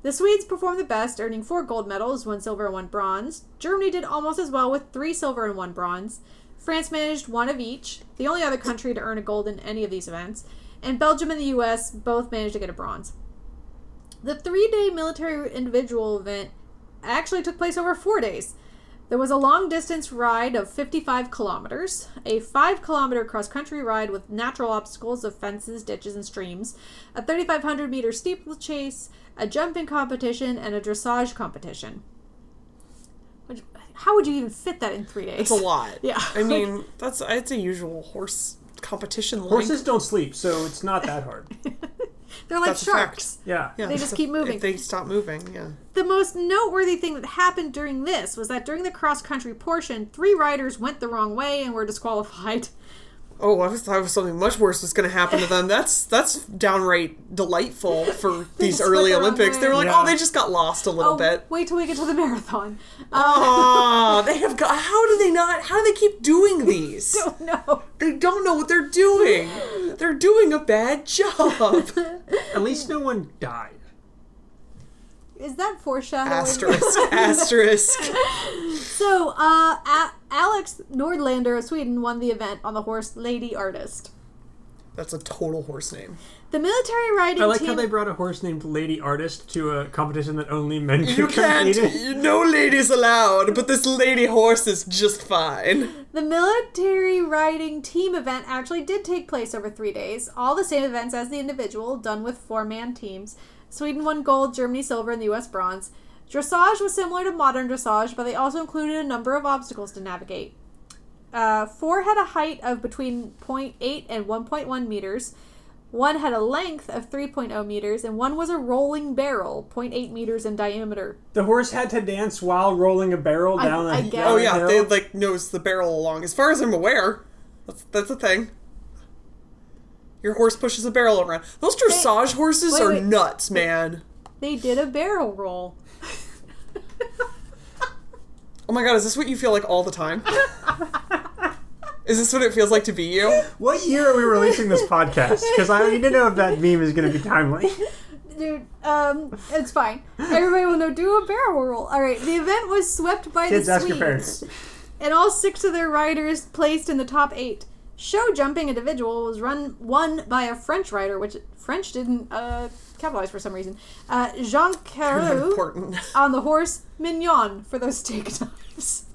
The Swedes performed the best, earning 4 gold medals, 1 silver and 1 bronze. Germany did almost as well with 3 silver and 1 bronze. France managed one of each, the only other country to earn a gold in any of these events, and Belgium and the U.S. both managed to get a bronze. The 3-day military individual event actually took place over 4 days. There was a long-distance ride of 55 kilometers, a 5-kilometer cross-country ride with natural obstacles of fences, ditches, and streams, a 3,500-meter steeplechase, a jumping competition, and a dressage competition. How would you even fit that in 3 days? It's a lot. Yeah. I mean, it's a usual horse competition. Horses don't sleep, so it's not that hard. They're like sharks. Yeah. They just keep moving. If they stop moving, yeah. The most noteworthy thing that happened during this was that during the cross-country portion, 3 riders went the wrong way and were disqualified. Oh, I thought something much worse was going to happen to them. That's downright delightful for these early Olympics. They were like, they just got lost a little bit. Wait till we get to the marathon. How do they keep doing these? I don't know. They don't know what they're doing. They're doing a bad job. At least no one died. Is that foreshadowing? Asterisk, asterisk. So, Alex Nordlander of Sweden won the event on the horse Lady Artist. That's a total horse name. The military riding team... I like how they brought a horse named Lady Artist to a competition that only men could compete in. No ladies allowed, but this lady horse is just fine. The military riding team event actually did take place over 3 days. All the same events as the individual, done with 4-man teams. Sweden won gold, Germany silver, and the U.S. bronze. Dressage was similar to modern dressage, but they also included a number of obstacles to navigate. 4 had a height of between 0.8 and 1.1 meters. 1 had a length of 3.0 meters, and 1 was a rolling barrel, 0.8 meters in diameter. The horse had to dance while rolling a barrel down a hill. Oh yeah, they nose the barrel along. As far as I'm aware, that's a thing. Your horse pushes a barrel around. Those dressage horses are nuts, man. They did a barrel roll. Oh my God, is this what you feel like all the time? Is this what it feels like to be you? What year are we releasing this podcast? Because I need to know if that meme is going to be timely. Dude, it's fine. Everybody will know, do a barrel roll. All right, the event was swept by the Swedes. Kids, ask your parents. And all 6 of their riders placed in the top 8. Show jumping individual was won by a French rider, which French didn't capitalize for some reason. Jean Carew on the horse Mignon for those steak knives.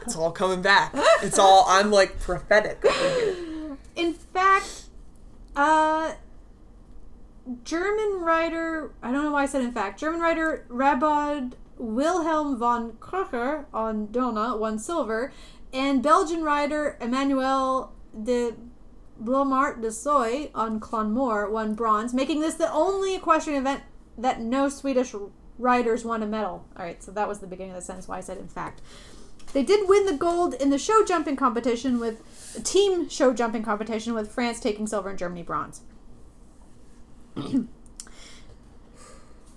It's all coming back. It's all, I'm like prophetic. In fact, German rider Rabod Wilhelm von Krocher on Dona won silver. And Belgian rider Emmanuel de Blomart de Soy on Clonmore won bronze, making this the only equestrian event that no Swedish riders won a medal. All right, so that was the beginning of the sentence why I said in fact. They did win the gold in the show jumping competition with team show jumping competition, with France taking silver and Germany bronze.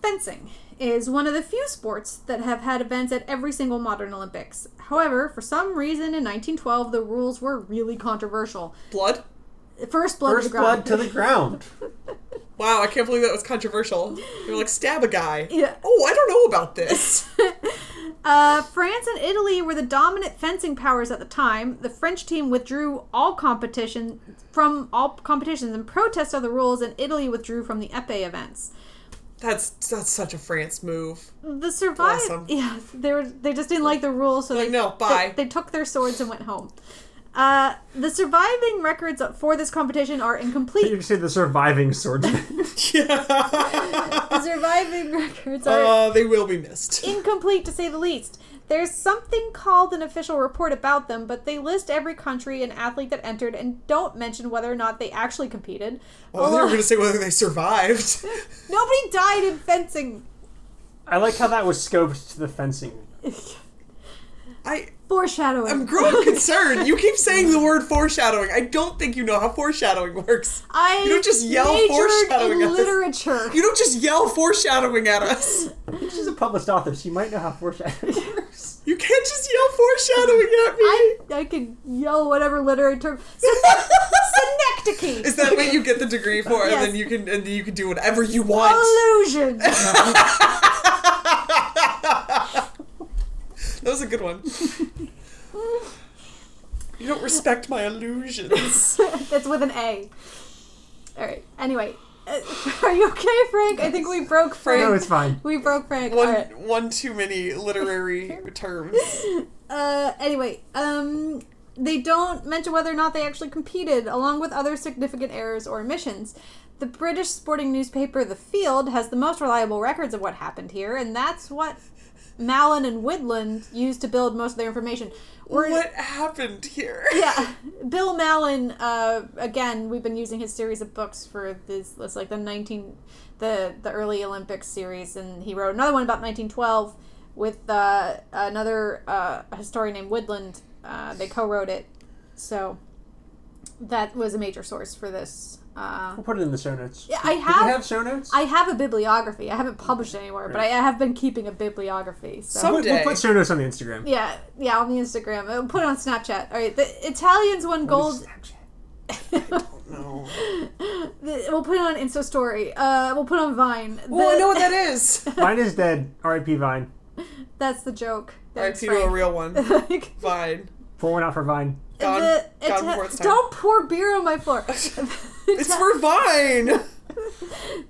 Fencing is one of the few sports that have had events at every single modern Olympics. However, for some reason in 1912, the rules were really controversial. Blood? First blood to the ground. Wow, I can't believe that was controversial. They were like, stab a guy. Yeah. Oh, I don't know about this. France and Italy were the dominant fencing powers at the time. The French team withdrew from all competitions in protest of the rules, and Italy withdrew from the épée events. That's such a France move. The survivors, yeah, they just didn't like the rules, so they took their swords and went home. The surviving records for this competition are incomplete. You say the surviving swordsman. The surviving records are... they will be missed. Incomplete, to say the least. There's something called an official report about them, but they list every country and athlete that entered and don't mention whether or not they actually competed. Well, they were going to say whether they survived. Nobody died in fencing. I like how that was scoped to the fencing. Foreshadowing. I'm growing concerned. You keep saying the word foreshadowing. I don't think you know how foreshadowing works. You don't just yell foreshadowing at us. Literature. You don't just yell foreshadowing at us. She's a published author. She might know how foreshadowing works. You can't just yell foreshadowing at me. I can yell whatever literature. Synecdoche. Is that what you get the degree for? Yes. And then you can do whatever you want. Illusion. That was a good one. You don't respect my illusions. That's with an A. All right. Anyway, are you okay, Frank? I think we broke Frank. No, it's fine. We broke Frank. One too many literary terms. Anyway, they don't mention whether or not they actually competed, along with other significant errors or omissions. The British sporting newspaper, The Field, has the most reliable records of what happened here, and that's what Mallon and Whitland used to build most of their information. What happened here? Yeah. Bill Mallon, again, we've been using his series of books for this, it's like the early Olympics series, and he wrote another one about 1912 with another historian named Whitland. They co-wrote it. So that was a major source for this. We'll put it in the show notes. Yeah, do you have show notes? I have a bibliography. I haven't published it anywhere, but I have been keeping a bibliography. So. Someday. We'll put show notes on the Instagram. Yeah, on the Instagram. We'll put it on Snapchat. All right, the Italians won gold. Snapchat? I don't know. We'll put it on Insta Story. We'll put it on Vine. I know what that is. Vine is dead. R.I.P. Vine. That's the joke. R.I.P. to a real one. Vine. Pour one out for Vine. Gone before it's time. Don't pour beer on my floor. It's for Vine!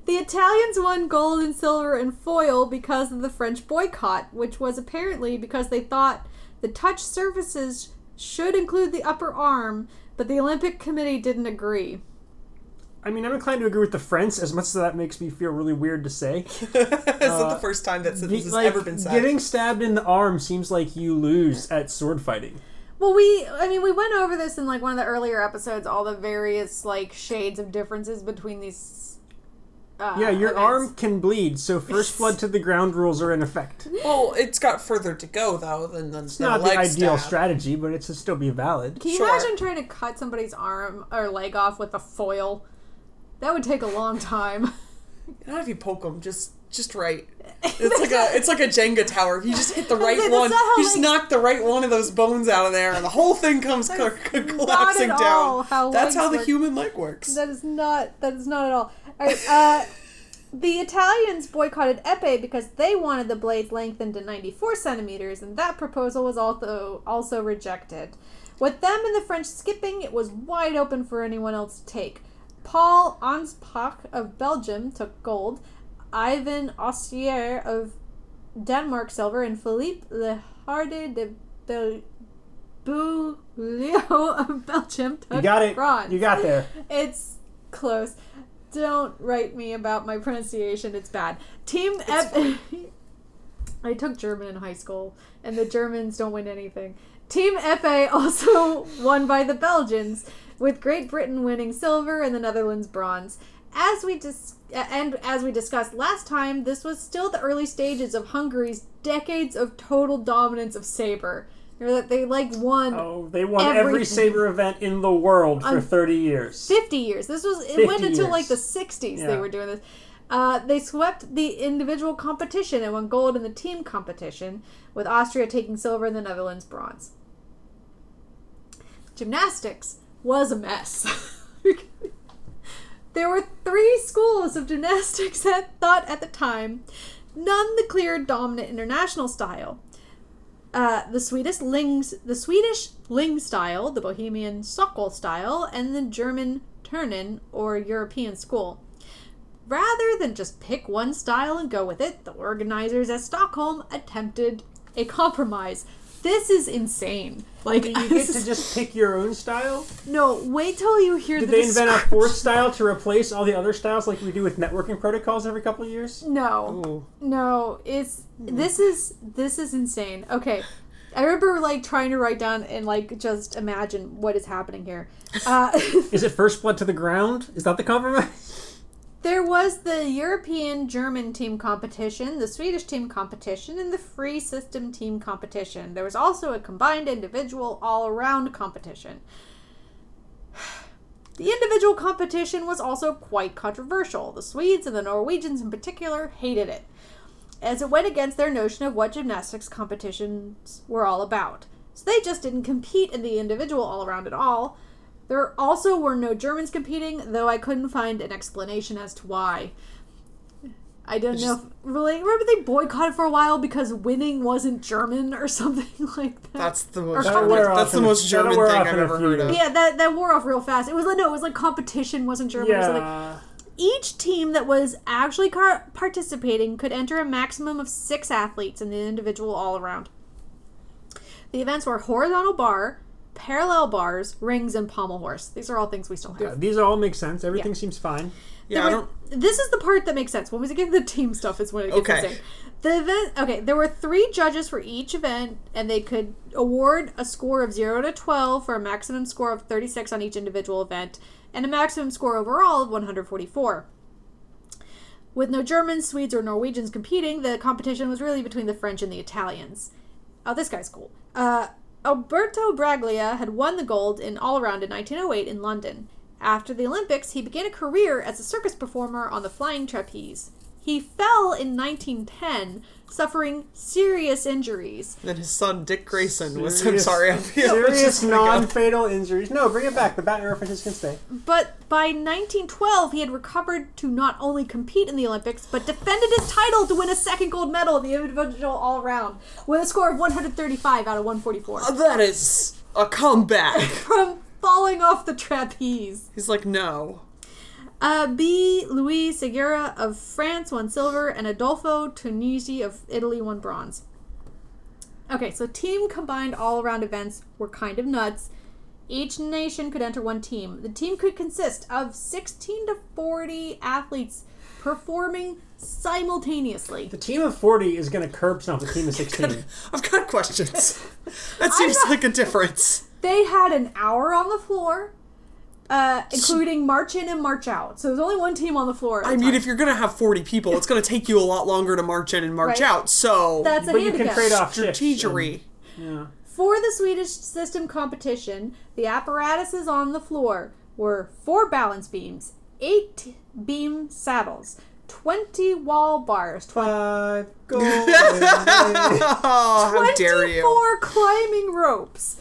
The Italians won gold and silver and foil because of the French boycott, which was apparently because they thought the touch surfaces should include the upper arm, but the Olympic Committee didn't agree. I mean, I'm inclined to agree with the French, as much as that makes me feel really weird to say. It's not the first time that this has ever been said. Getting stabbed in the arm seems like you lose at sword fighting. Well, we went over this in, one of the earlier episodes, all the various, shades of differences between these your events. Arm can bleed, so first blood to the ground rules are in effect. Well, it's got further to go, though, than it's not the ideal strategy, but it's to still be valid. Can you imagine trying to cut somebody's arm or leg off with a foil? That would take a long time. Not if you poke them, just right. It's like a Jenga tower. If you just hit the right one, you just knock the right one of those bones out of there, and the whole thing comes collapsing down. That's how the human leg works. That is not at all. All right, the Italians boycotted épée because they wanted the blades lengthened to 94 centimeters, and that proposal was also rejected. With them and the French skipping, it was wide open for anyone else to take. Paul Anspach of Belgium took gold. Ivan Ossier of Denmark silver, and Philippe Le Harde de Beaulieu of Belgium took bronze. You got there. It's close. Don't write me about my pronunciation. It's bad. I took German in high school, and the Germans don't win anything. Team FA also won by the Belgians, with Great Britain winning silver and the Netherlands bronze. As we discussed last time, this was still the early stages of Hungary's decades of total dominance of saber. They like won. Oh, they won every saber event in the world for 30 years. 50 years. This was it went until years. Like the 60s yeah. they were doing this. They swept the individual competition and won gold in the team competition, with Austria taking silver and the Netherlands bronze. Gymnastics was a mess. There were 3 schools of gymnastics that thought at the time, none the clear dominant international style. The Swedish Ling style, the Bohemian Stockholm style, and the German Turnen or European school. Rather than just pick one style and go with it, the organizers at Stockholm attempted a compromise. This is insane. Like, do you get to just pick your own style? No, wait till you hear Did they invent a fourth style to replace all the other styles like we do with networking protocols every couple of years? No. Ooh. No, it's this is insane. Okay. I remember like trying to write down and like just imagine what is happening here. Is it first blood to the ground? Is that the compromise? There was the European-German team competition, the Swedish team competition, and the free system team competition. There was also a combined individual all-around competition. The individual competition was also quite controversial. The Swedes and the Norwegians in particular hated it, as it went against their notion of what gymnastics competitions were all about. So they just didn't compete in the individual all-around at all. There also were no Germans competing, though I couldn't find an explanation as to why. I don't know. Remember they boycotted for a while because winning wasn't German or something like that. That's the most German thing I've ever heard of. Yeah, that wore off real fast. It was like competition wasn't German or something. Each team that was actually participating could enter a maximum of 6 athletes in the individual all-around. The events were horizontal bar, parallel bars, rings, and pommel horse. These are all things we still have. Yeah, these all make sense. Everything seems fine. Yeah, this is the part that makes sense. When we get into the team stuff is when it gets insane. The event, there were 3 judges for each event, and they could award a score of 0 to 12 for a maximum score of 36 on each individual event, and a maximum score overall of 144. With no Germans, Swedes, or Norwegians competing, the competition was really between the French and the Italians. Oh, this guy's cool. Alberto Braglia had won the gold in all-around in 1908 in London. After the Olympics, he began a career as a circus performer on the flying trapeze. He fell in 1910, suffering serious injuries. Then his son, Dick Grayson, serious non-fatal injuries. No, bring it back. The bat references can stay. But by 1912, he had recovered to not only compete in the Olympics, but defended his title to win a second gold medal in the individual all-around, with a score of 135 out of 144. That is a comeback. From falling off the trapeze. He's like, no. B. Louis Segura of France won silver, and Adolfo Tunisi of Italy won bronze. Okay, so team combined all-around events were kind of nuts. Each nation could enter one team. The team could consist of 16 to 40 athletes performing simultaneously. The team of 40 is going to curb some of the team of 16. I've got questions. That seems like a difference. They had an hour on the floor. Including march in and march out. So there's only one team on the floor. I mean, if you're going to have 40 people, it's going to take you a lot longer to march in and march out. So that's a handicap. You can trade off strategery. Yeah. For the Swedish system competition, the apparatuses on the floor were 4 balance beams, 8 beam saddles, 20 wall bars, 5 gold, 24 climbing ropes,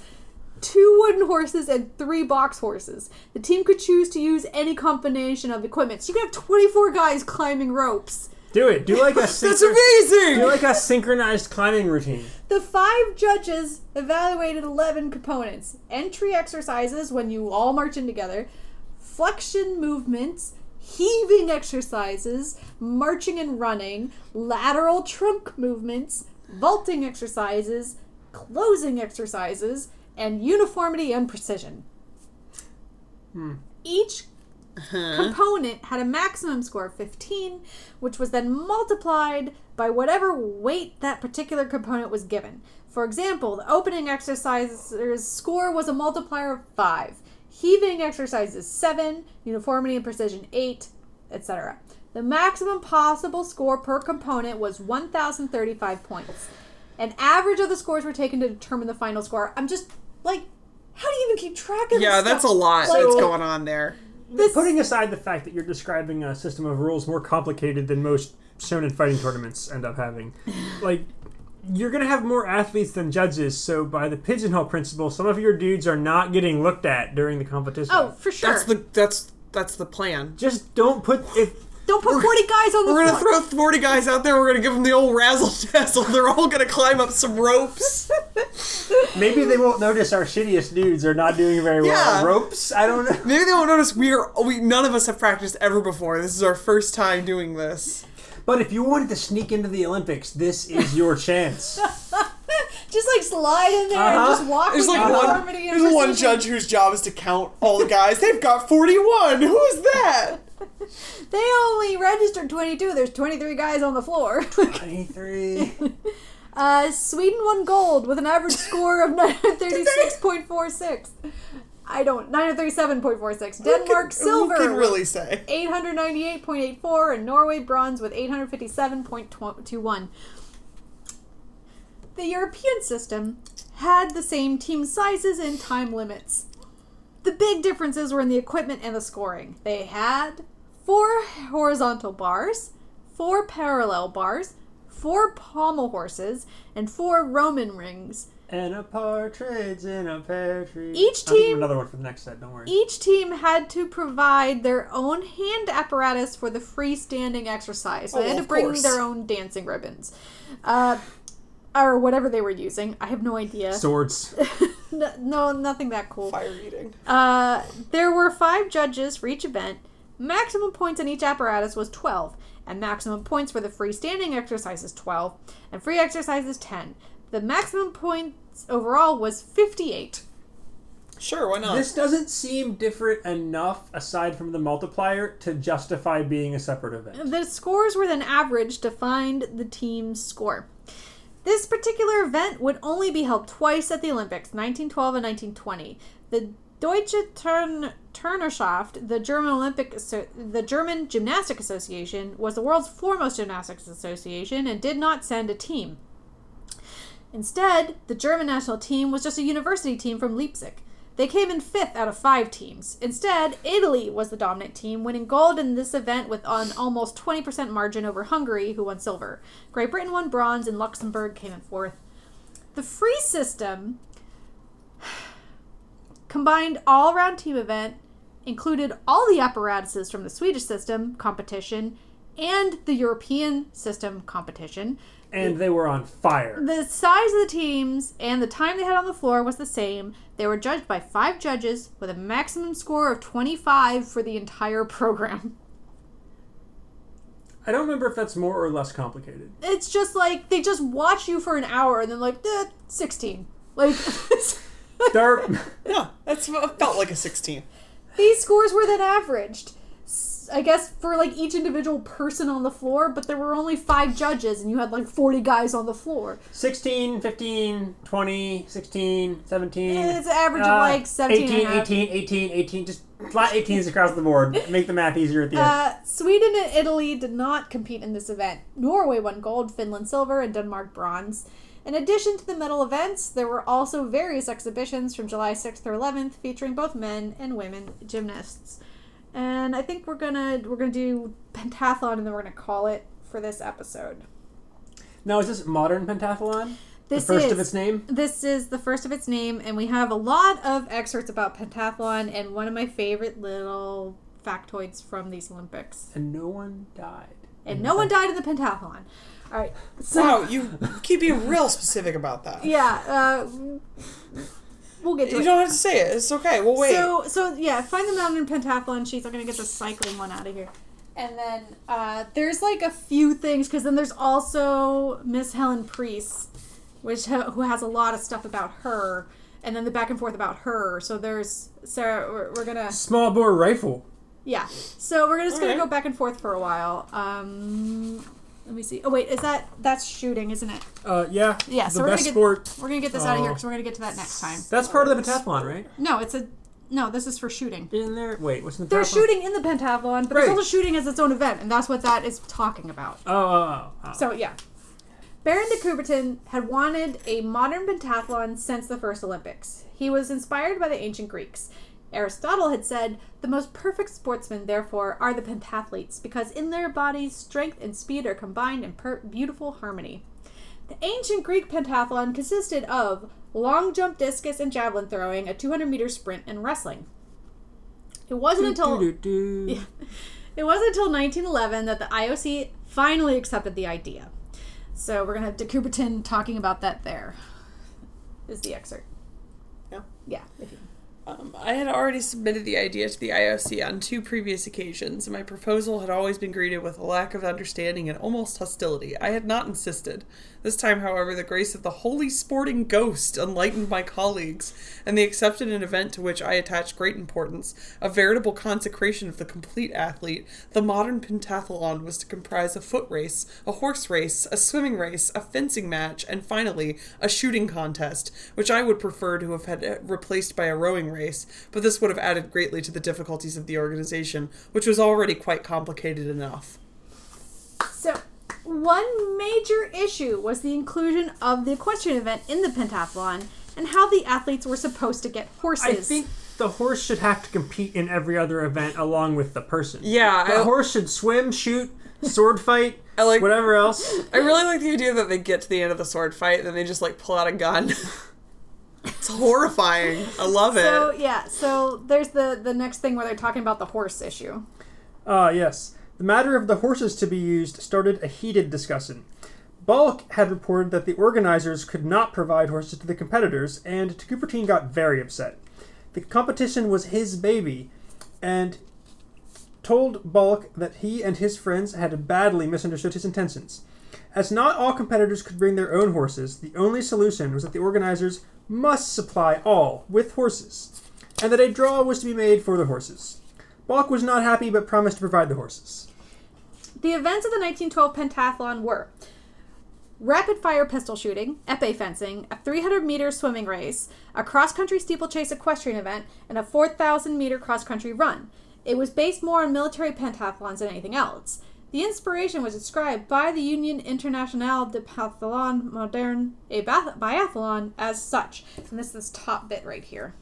2 wooden horses, and 3 box horses. The team could choose to use any combination of equipment. So you could have 24 guys climbing ropes. Do it. Do like a That's amazing! Do like a synchronized climbing routine. The 5 judges evaluated 11 components. Entry exercises, when you all march in together, flexion movements, heaving exercises, marching and running, lateral trunk movements, vaulting exercises, closing exercises, and uniformity and precision. Each component had a maximum score of 15, which was then multiplied by whatever weight that particular component was given. For example, the opening exerciser's score was a multiplier of 5, heaving exercises 7, uniformity and precision 8, etc. The maximum possible score per component was 1,035 points. An average of the scores were taken to determine the final score. I'm just like, how do you even keep track of this? Yeah, that's stuff? A lot like, that's going on there. Putting aside the fact that you're describing a system of rules more complicated than most shonen fighting tournaments end up having, like, you're going to have more athletes than judges, so by the pigeonhole principle, some of your dudes are not getting looked at during the competition. Oh, for sure. That's the plan. Just don't put... Don't put 40 guys on the floor. We're going to throw 40 guys out there. We're going to give them the old razzle-dazzle. They're all going to climb up some ropes. Maybe they won't notice our shittiest dudes are not doing very well on ropes. I don't know. Maybe they won't notice none of us have practiced ever before. This is our first time doing this. But if you wanted to sneak into the Olympics, this is your chance. Just like slide in there and just walk with conformity. There's one judge whose job is to count all the guys. They've got 41. Who is that? They only registered 22. There's 23 guys on the floor. 23. Sweden won gold with an average score of 936.46. 937.46. Denmark silver. Who can really say? 898.84 and Norway bronze with 857.21. The European system had the same team sizes and time limits. The big differences were in the equipment and the scoring. They had 4 horizontal bars, 4 parallel bars, 4 pommel horses, and 4 Roman rings. And a partridge in a pear tree. Each team... another one for the next set, don't worry. Each team had to provide their own hand apparatus for the freestanding exercise. So they had to bring their own dancing ribbons. Or whatever they were using. I have no idea. Swords. No, nothing that cool. Fire eating. There were 5 judges for each event. Maximum points in each apparatus was 12. And maximum points for the freestanding exercise is 12. And free exercise is 10. The maximum points overall was 58. Sure, why not? This doesn't seem different enough, aside from the multiplier, to justify being a separate event. The scores were then averaged to find the team's score. This particular event would only be held twice at the Olympics, 1912 and 1920. The Deutsche Turnerschaft, the German Gymnastic Association, was the world's foremost gymnastics association and did not send a team. Instead, the German national team was just a university team from Leipzig. They came in 5th out of 5 teams. Instead, Italy was the dominant team, winning gold in this event with an almost 20% margin over Hungary, who won silver. Great Britain won bronze, and Luxembourg came in 4th. The free system combined all-round team event, included all the apparatuses from the Swedish system competition and the European system competition. And they were on fire. The size of the teams and the time they had on the floor was the same. They were judged by 5 judges with a maximum score of 25 for the entire program. I don't remember if that's more or less complicated. It's just like, they just watch you for an hour and then like, 16. Like, yeah, that felt like a 16. These scores were then averaged. I guess for like each individual person on the floor, but there were only 5 judges and you had like 40 guys on the floor. 16, 15, 20, 16, 17. It's an average of like 17. 18, and 18. Just flat 18s across the board. Make the math easier at the end. Sweden and Italy did not compete in this event. Norway won gold, Finland silver, and Denmark bronze. In addition to the medal events, there were also various exhibitions from July 6th through 11th featuring both men and women gymnasts. And I think we're gonna do pentathlon, and then we're gonna call it for this episode. Now, is this modern pentathlon? This is the first of its name? This is the first of its name, and we have a lot of excerpts about pentathlon and one of my favorite little factoids from these Olympics. And no one died. And no one died in the pentathlon. All right. So, wow, you keep being real specific about that. Yeah. We'll get to it. You don't have to say it. It's okay. We'll wait. So yeah, find the mountain pentathlon sheets. I'm going to get the cycling one out of here. And then there's like a few things, because then there's also Miss Helen Priest, who has a lot of stuff about her, and then the back and forth about her. So there's Sarah. We're going to... Small bore rifle. Yeah. So we're just going to go back and forth for a while. Let me see. Oh, wait. That's shooting, isn't it? Yeah. So we're going to get this out of here because we're going to get to that next time. That's part of the pentathlon, right? No, no, this is for shooting. Isn't there? Wait, what's in the pentathlon? There's shooting in the pentathlon, but there's also shooting as its own event, and that's what that is talking about. Oh. So, yeah. Pierre de Coubertin had wanted a modern pentathlon since the first Olympics. He was inspired by the ancient Greeks. Aristotle had said, "The most perfect sportsmen, therefore, are the pentathletes, because in their bodies strength and speed are combined in beautiful harmony." The ancient Greek pentathlon consisted of long jump, discus, and javelin throwing, a 200-meter sprint, and wrestling. It wasn't until 1911 that the IOC finally accepted the idea. So we're going to have de Coubertin talking about that there. Is the excerpt. Yeah. Yeah. I had already submitted the idea to the IOC on two previous occasions, and my proposal had always been greeted with a lack of understanding and almost hostility. I had not insisted. This time, however, the grace of the holy sporting ghost enlightened my colleagues, and they accepted an event to which I attached great importance, a veritable consecration of the complete athlete. The modern pentathlon was to comprise a foot race, a horse race, a swimming race, a fencing match, and finally, a shooting contest, which I would prefer to have had replaced by a rowing race, but this would have added greatly to the difficulties of the organization, which was already quite complicated enough. So, one major issue was the inclusion of the equestrian event in the pentathlon and how the athletes were supposed to get horses. I think the horse should have to compete in every other event along with the person. Yeah. The horse should swim, shoot, sword fight, whatever else. I really like the idea that they get to the end of the sword fight and then they just pull out a gun. It's horrifying. I love it. So, yeah. So, there's the next thing where they're talking about the horse issue. Yes. The matter of the horses to be used started a heated discussion. Balk had reported that the organizers could not provide horses to the competitors, and de Coubertin got very upset. The competition was his baby, and told Balk that he and his friends had badly misunderstood his intentions. As not all competitors could bring their own horses, the only solution was that the organizers must supply all with horses, and that a draw was to be made for the horses. Balk was not happy, but promised to provide the horses. The events of the 1912 pentathlon were rapid-fire pistol shooting, épée fencing, a 300-meter swimming race, a cross-country steeplechase equestrian event, and a 4,000-meter cross-country run. It was based more on military pentathlons than anything else. The inspiration was described by the Union Internationale de Pentathlon Moderne et Biathlon as such. And this is top bit right here.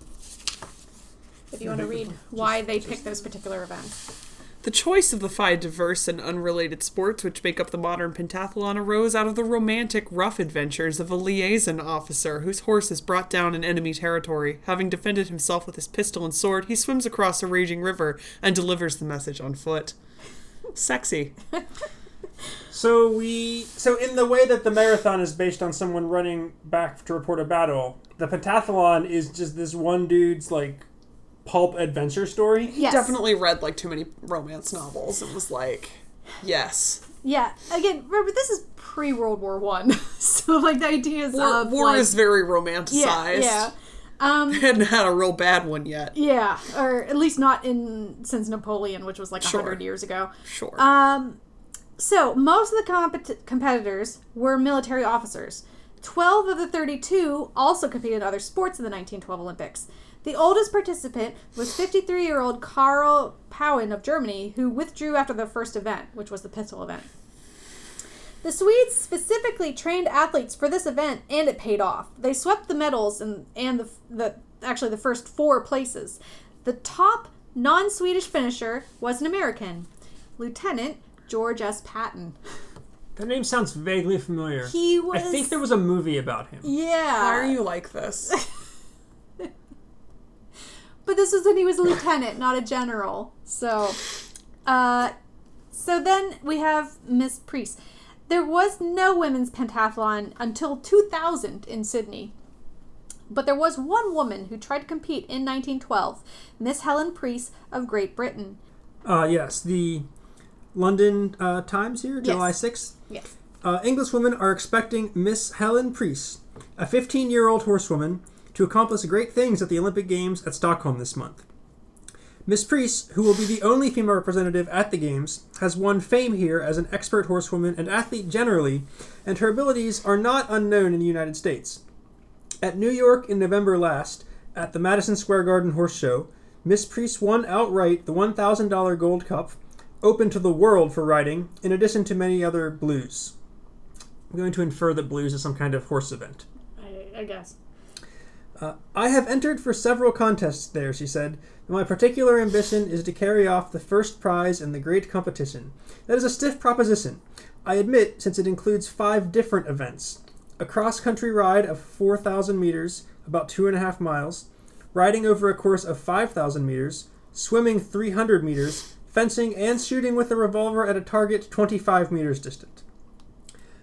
If you want to read why they picked those particular events. The choice of the five diverse and unrelated sports which make up the modern pentathlon arose out of the romantic rough adventures of a liaison officer whose horse is brought down in enemy territory. Having defended himself with his pistol and sword, he swims across a raging river and delivers the message on foot. Sexy. So in the way that the marathon is based on someone running back to report a battle, the pentathlon is just this one dude's, pulp adventure story. Yes. He definitely read too many romance novels and was yes. Yeah. Again, remember this is pre-World War I, so the ideas of war is very romanticized. Yeah. They hadn't had a real bad one yet. Yeah, or at least not since Napoleon, which was 100 years ago. Sure. So most of the competitors were military officers. 12 of the 32 also competed in other sports in the 1912 Olympics. The oldest participant was 53-year-old Karl Pauen of Germany, who withdrew after the first event, which was the pistol event. The Swedes specifically trained athletes for this event, and it paid off. They swept the medals and the first four places. The top non-Swedish finisher was an American, Lieutenant George S. Patton. That name sounds vaguely familiar. I think there was a movie about him. Yeah. Why are you like this? But this was when he was a lieutenant, not a general. So then we have Miss Priest. There was no women's pentathlon until 2000 in Sydney. But there was one woman who tried to compete in 1912, Miss Helen Priest of Great Britain. Yes, the London Times here, July 6th. Yes. English women are expecting Miss Helen Priest, a 15-year-old horsewoman, to accomplish great things at the Olympic Games at Stockholm this month. Miss Priest, who will be the only female representative at the Games, has won fame here as an expert horsewoman and athlete generally, and her abilities are not unknown in the United States. At New York in November last, at the Madison Square Garden Horse Show, Miss Priest won outright the $1,000 Gold Cup, open to the world for riding, in addition to many other blues. I'm going to infer that blues is some kind of horse event. I guess. I have entered for several contests there, she said. My particular ambition is to carry off the first prize in the great competition. That is a stiff proposition, I admit, since it includes 5 different events. A cross-country ride of 4,000 meters, about 2.5 miles, riding over a course of 5,000 meters, swimming 300 meters, fencing, and shooting with a revolver at a target 25 meters distant.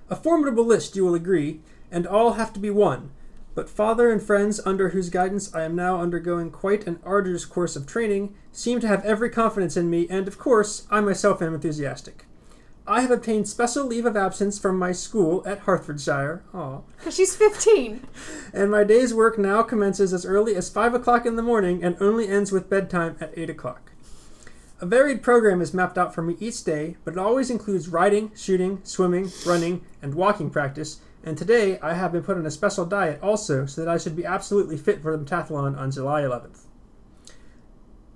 A formidable list, you will agree, and all have to be won. But father and friends, under whose guidance I am now undergoing quite an arduous course of training, seem to have every confidence in me, and, of course, I myself am enthusiastic. I have obtained special leave of absence from my school at Hertfordshire. Aw. Because she's 15. And my day's work now commences as early as 5 o'clock in the morning and only ends with bedtime at 8 o'clock. A varied program is mapped out for me each day, but it always includes riding, shooting, swimming, running, and walking practice, and today I have been put on a special diet also so that I should be absolutely fit for the pentathlon on July 11th.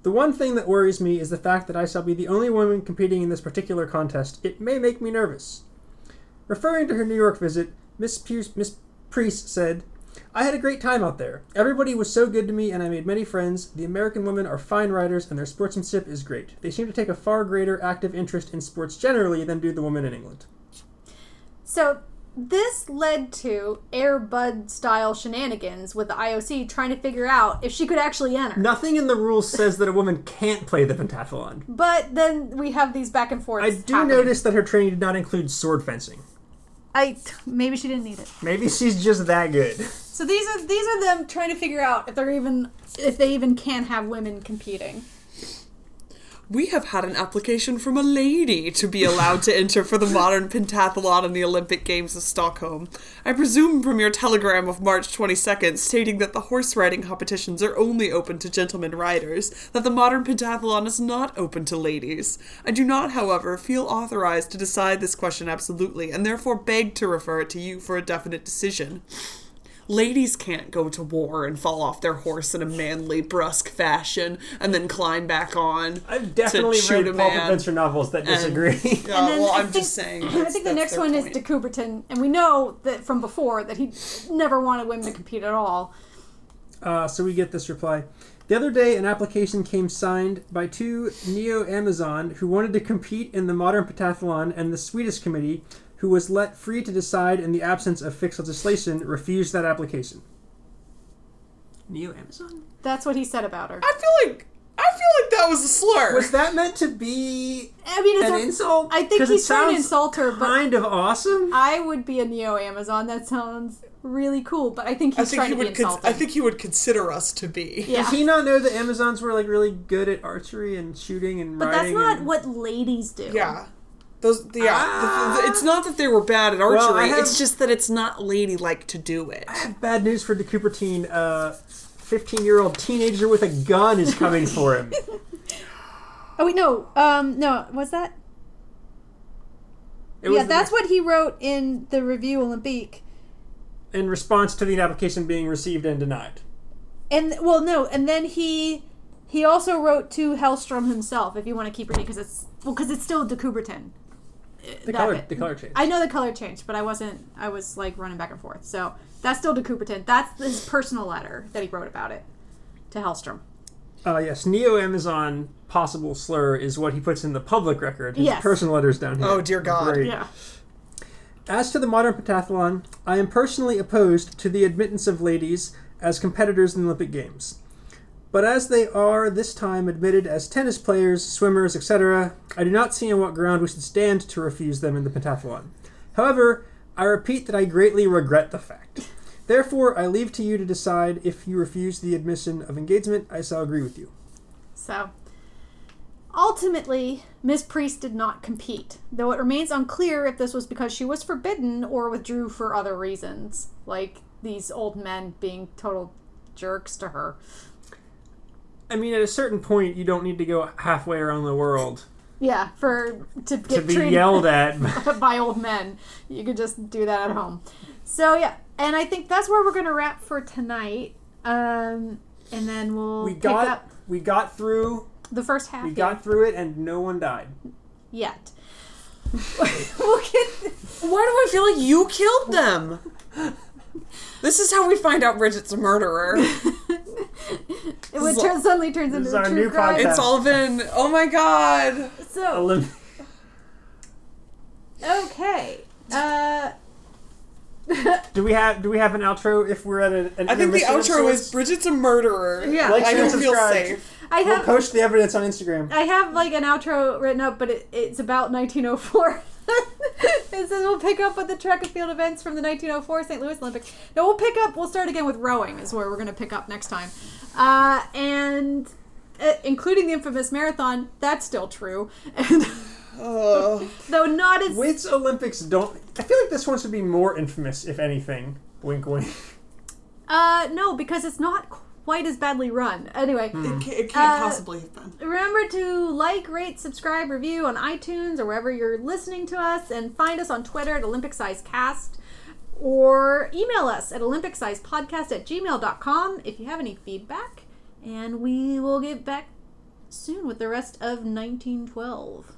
The one thing that worries me is the fact that I shall be the only woman competing in this particular contest. It may make me nervous. Referring to her New York visit, Miss Priest said, I had a great time out there. Everybody was so good to me and I made many friends. The American women are fine riders and their sportsmanship is great. They seem to take a far greater active interest in sports generally than do the women in England. So this led to Air Bud-style shenanigans with the IOC trying to figure out if she could actually enter. Nothing in the rules says that a woman can't play the pentathlon. But then we have these back and forths I do notice that her training did not include sword fencing. Maybe she didn't need it. Maybe she's just that good. So these are them trying to figure out if they even can have women competing. We have had an application from a lady to be allowed to enter for the modern pentathlon in the Olympic Games of Stockholm. I presume from your telegram of March 22nd stating that the horse riding competitions are only open to gentlemen riders, that the modern pentathlon is not open to ladies. I do not, however, feel authorized to decide this question absolutely, and therefore beg to refer it to you for a definite decision. Ladies can't go to war and fall off their horse in a manly, brusque fashion and then climb back on. I've definitely read pulp adventure novels that disagree. I'm just saying. I think the next one is de Coubertin, and we know that from before that he never wanted women to compete at all. So we get this reply. The other day, an application came signed by 2 neo-Amazon who wanted to compete in the modern pentathlon and the Swedish committee, who was let free to decide in the absence of fixed legislation, refused that application. Neo Amazon? That's what he said about her. I feel like that was a slur. Was that meant to be an insult? I think he's trying to insult her, but kind of awesome. I would be a Neo Amazon. That sounds really cool, but I think he's trying to be insulting. I think he would consider us to be. Yeah. Does he not know that Amazons were like really good at archery and shooting and riding? But that's not what ladies do. Yeah. It's not that they were bad at archery, it's just that it's not ladylike to do it. I have bad news for de Coubertin. A 15-year-old teenager with a gun is coming for him. Oh, wait, no. No, what's that? That's what he wrote in the Revue Olympique. In response to the application being received and denied. And then he also wrote to Hellstrom himself, if you want to keep reading, because it's still de Coubertin. The color change. I know the color changed, but I was like running back and forth. So that's still de Coubertin. That's his personal letter that he wrote about it to Hellstrom. Yes, Neo-Amazon possible slur is what he puts in the public record. His personal letter's down here. Oh, dear God. Great. Yeah. As to the modern pentathlon, I am personally opposed to the admittance of ladies as competitors in the Olympic Games. But as they are this time admitted as tennis players, swimmers, etc., I do not see on what ground we should stand to refuse them in the pentathlon. However, I repeat that I greatly regret the fact. Therefore, I leave to you to decide if you refuse the admission of engagement, I shall agree with you. So, ultimately, Miss Priest did not compete, though it remains unclear if this was because she was forbidden or withdrew for other reasons, like these old men being total jerks to her. I mean, at a certain point, you don't need to go halfway around the world. Yeah, to be yelled at by old men. You could just do that at home. So, yeah, and I think that's where we're going to wrap for tonight. And then we got through the first half. We got through it, and no one died yet. Why do I I feel like you killed them. This is how we find out Bridget's a murderer. It suddenly turns into a true crime. It's all been, oh my god. So, okay. Do we have an outro if we're at an I think the outro is Bridget's a murderer. Yeah. Like, I don't feel safe. We'll post the evidence on Instagram. I have like an outro written up, but it's about 1904. It says we'll pick up with the track and field events from the 1904 St. Louis Olympics. No, we'll start again with rowing is where we're going to pick up next time. And including the infamous marathon, that's still true. And though not as... With Olympics don't... I feel like this one should be more infamous, if anything. Wink, wink. No, because it's not quite as badly run. Anyway. It can't possibly have been. Remember to like, rate, subscribe, review on iTunes or wherever you're listening to us, and find us on Twitter at OlympicSizeCast, or email us at OlympicSizePodcast@gmail.com if you have any feedback, and we will get back soon with the rest of 1912.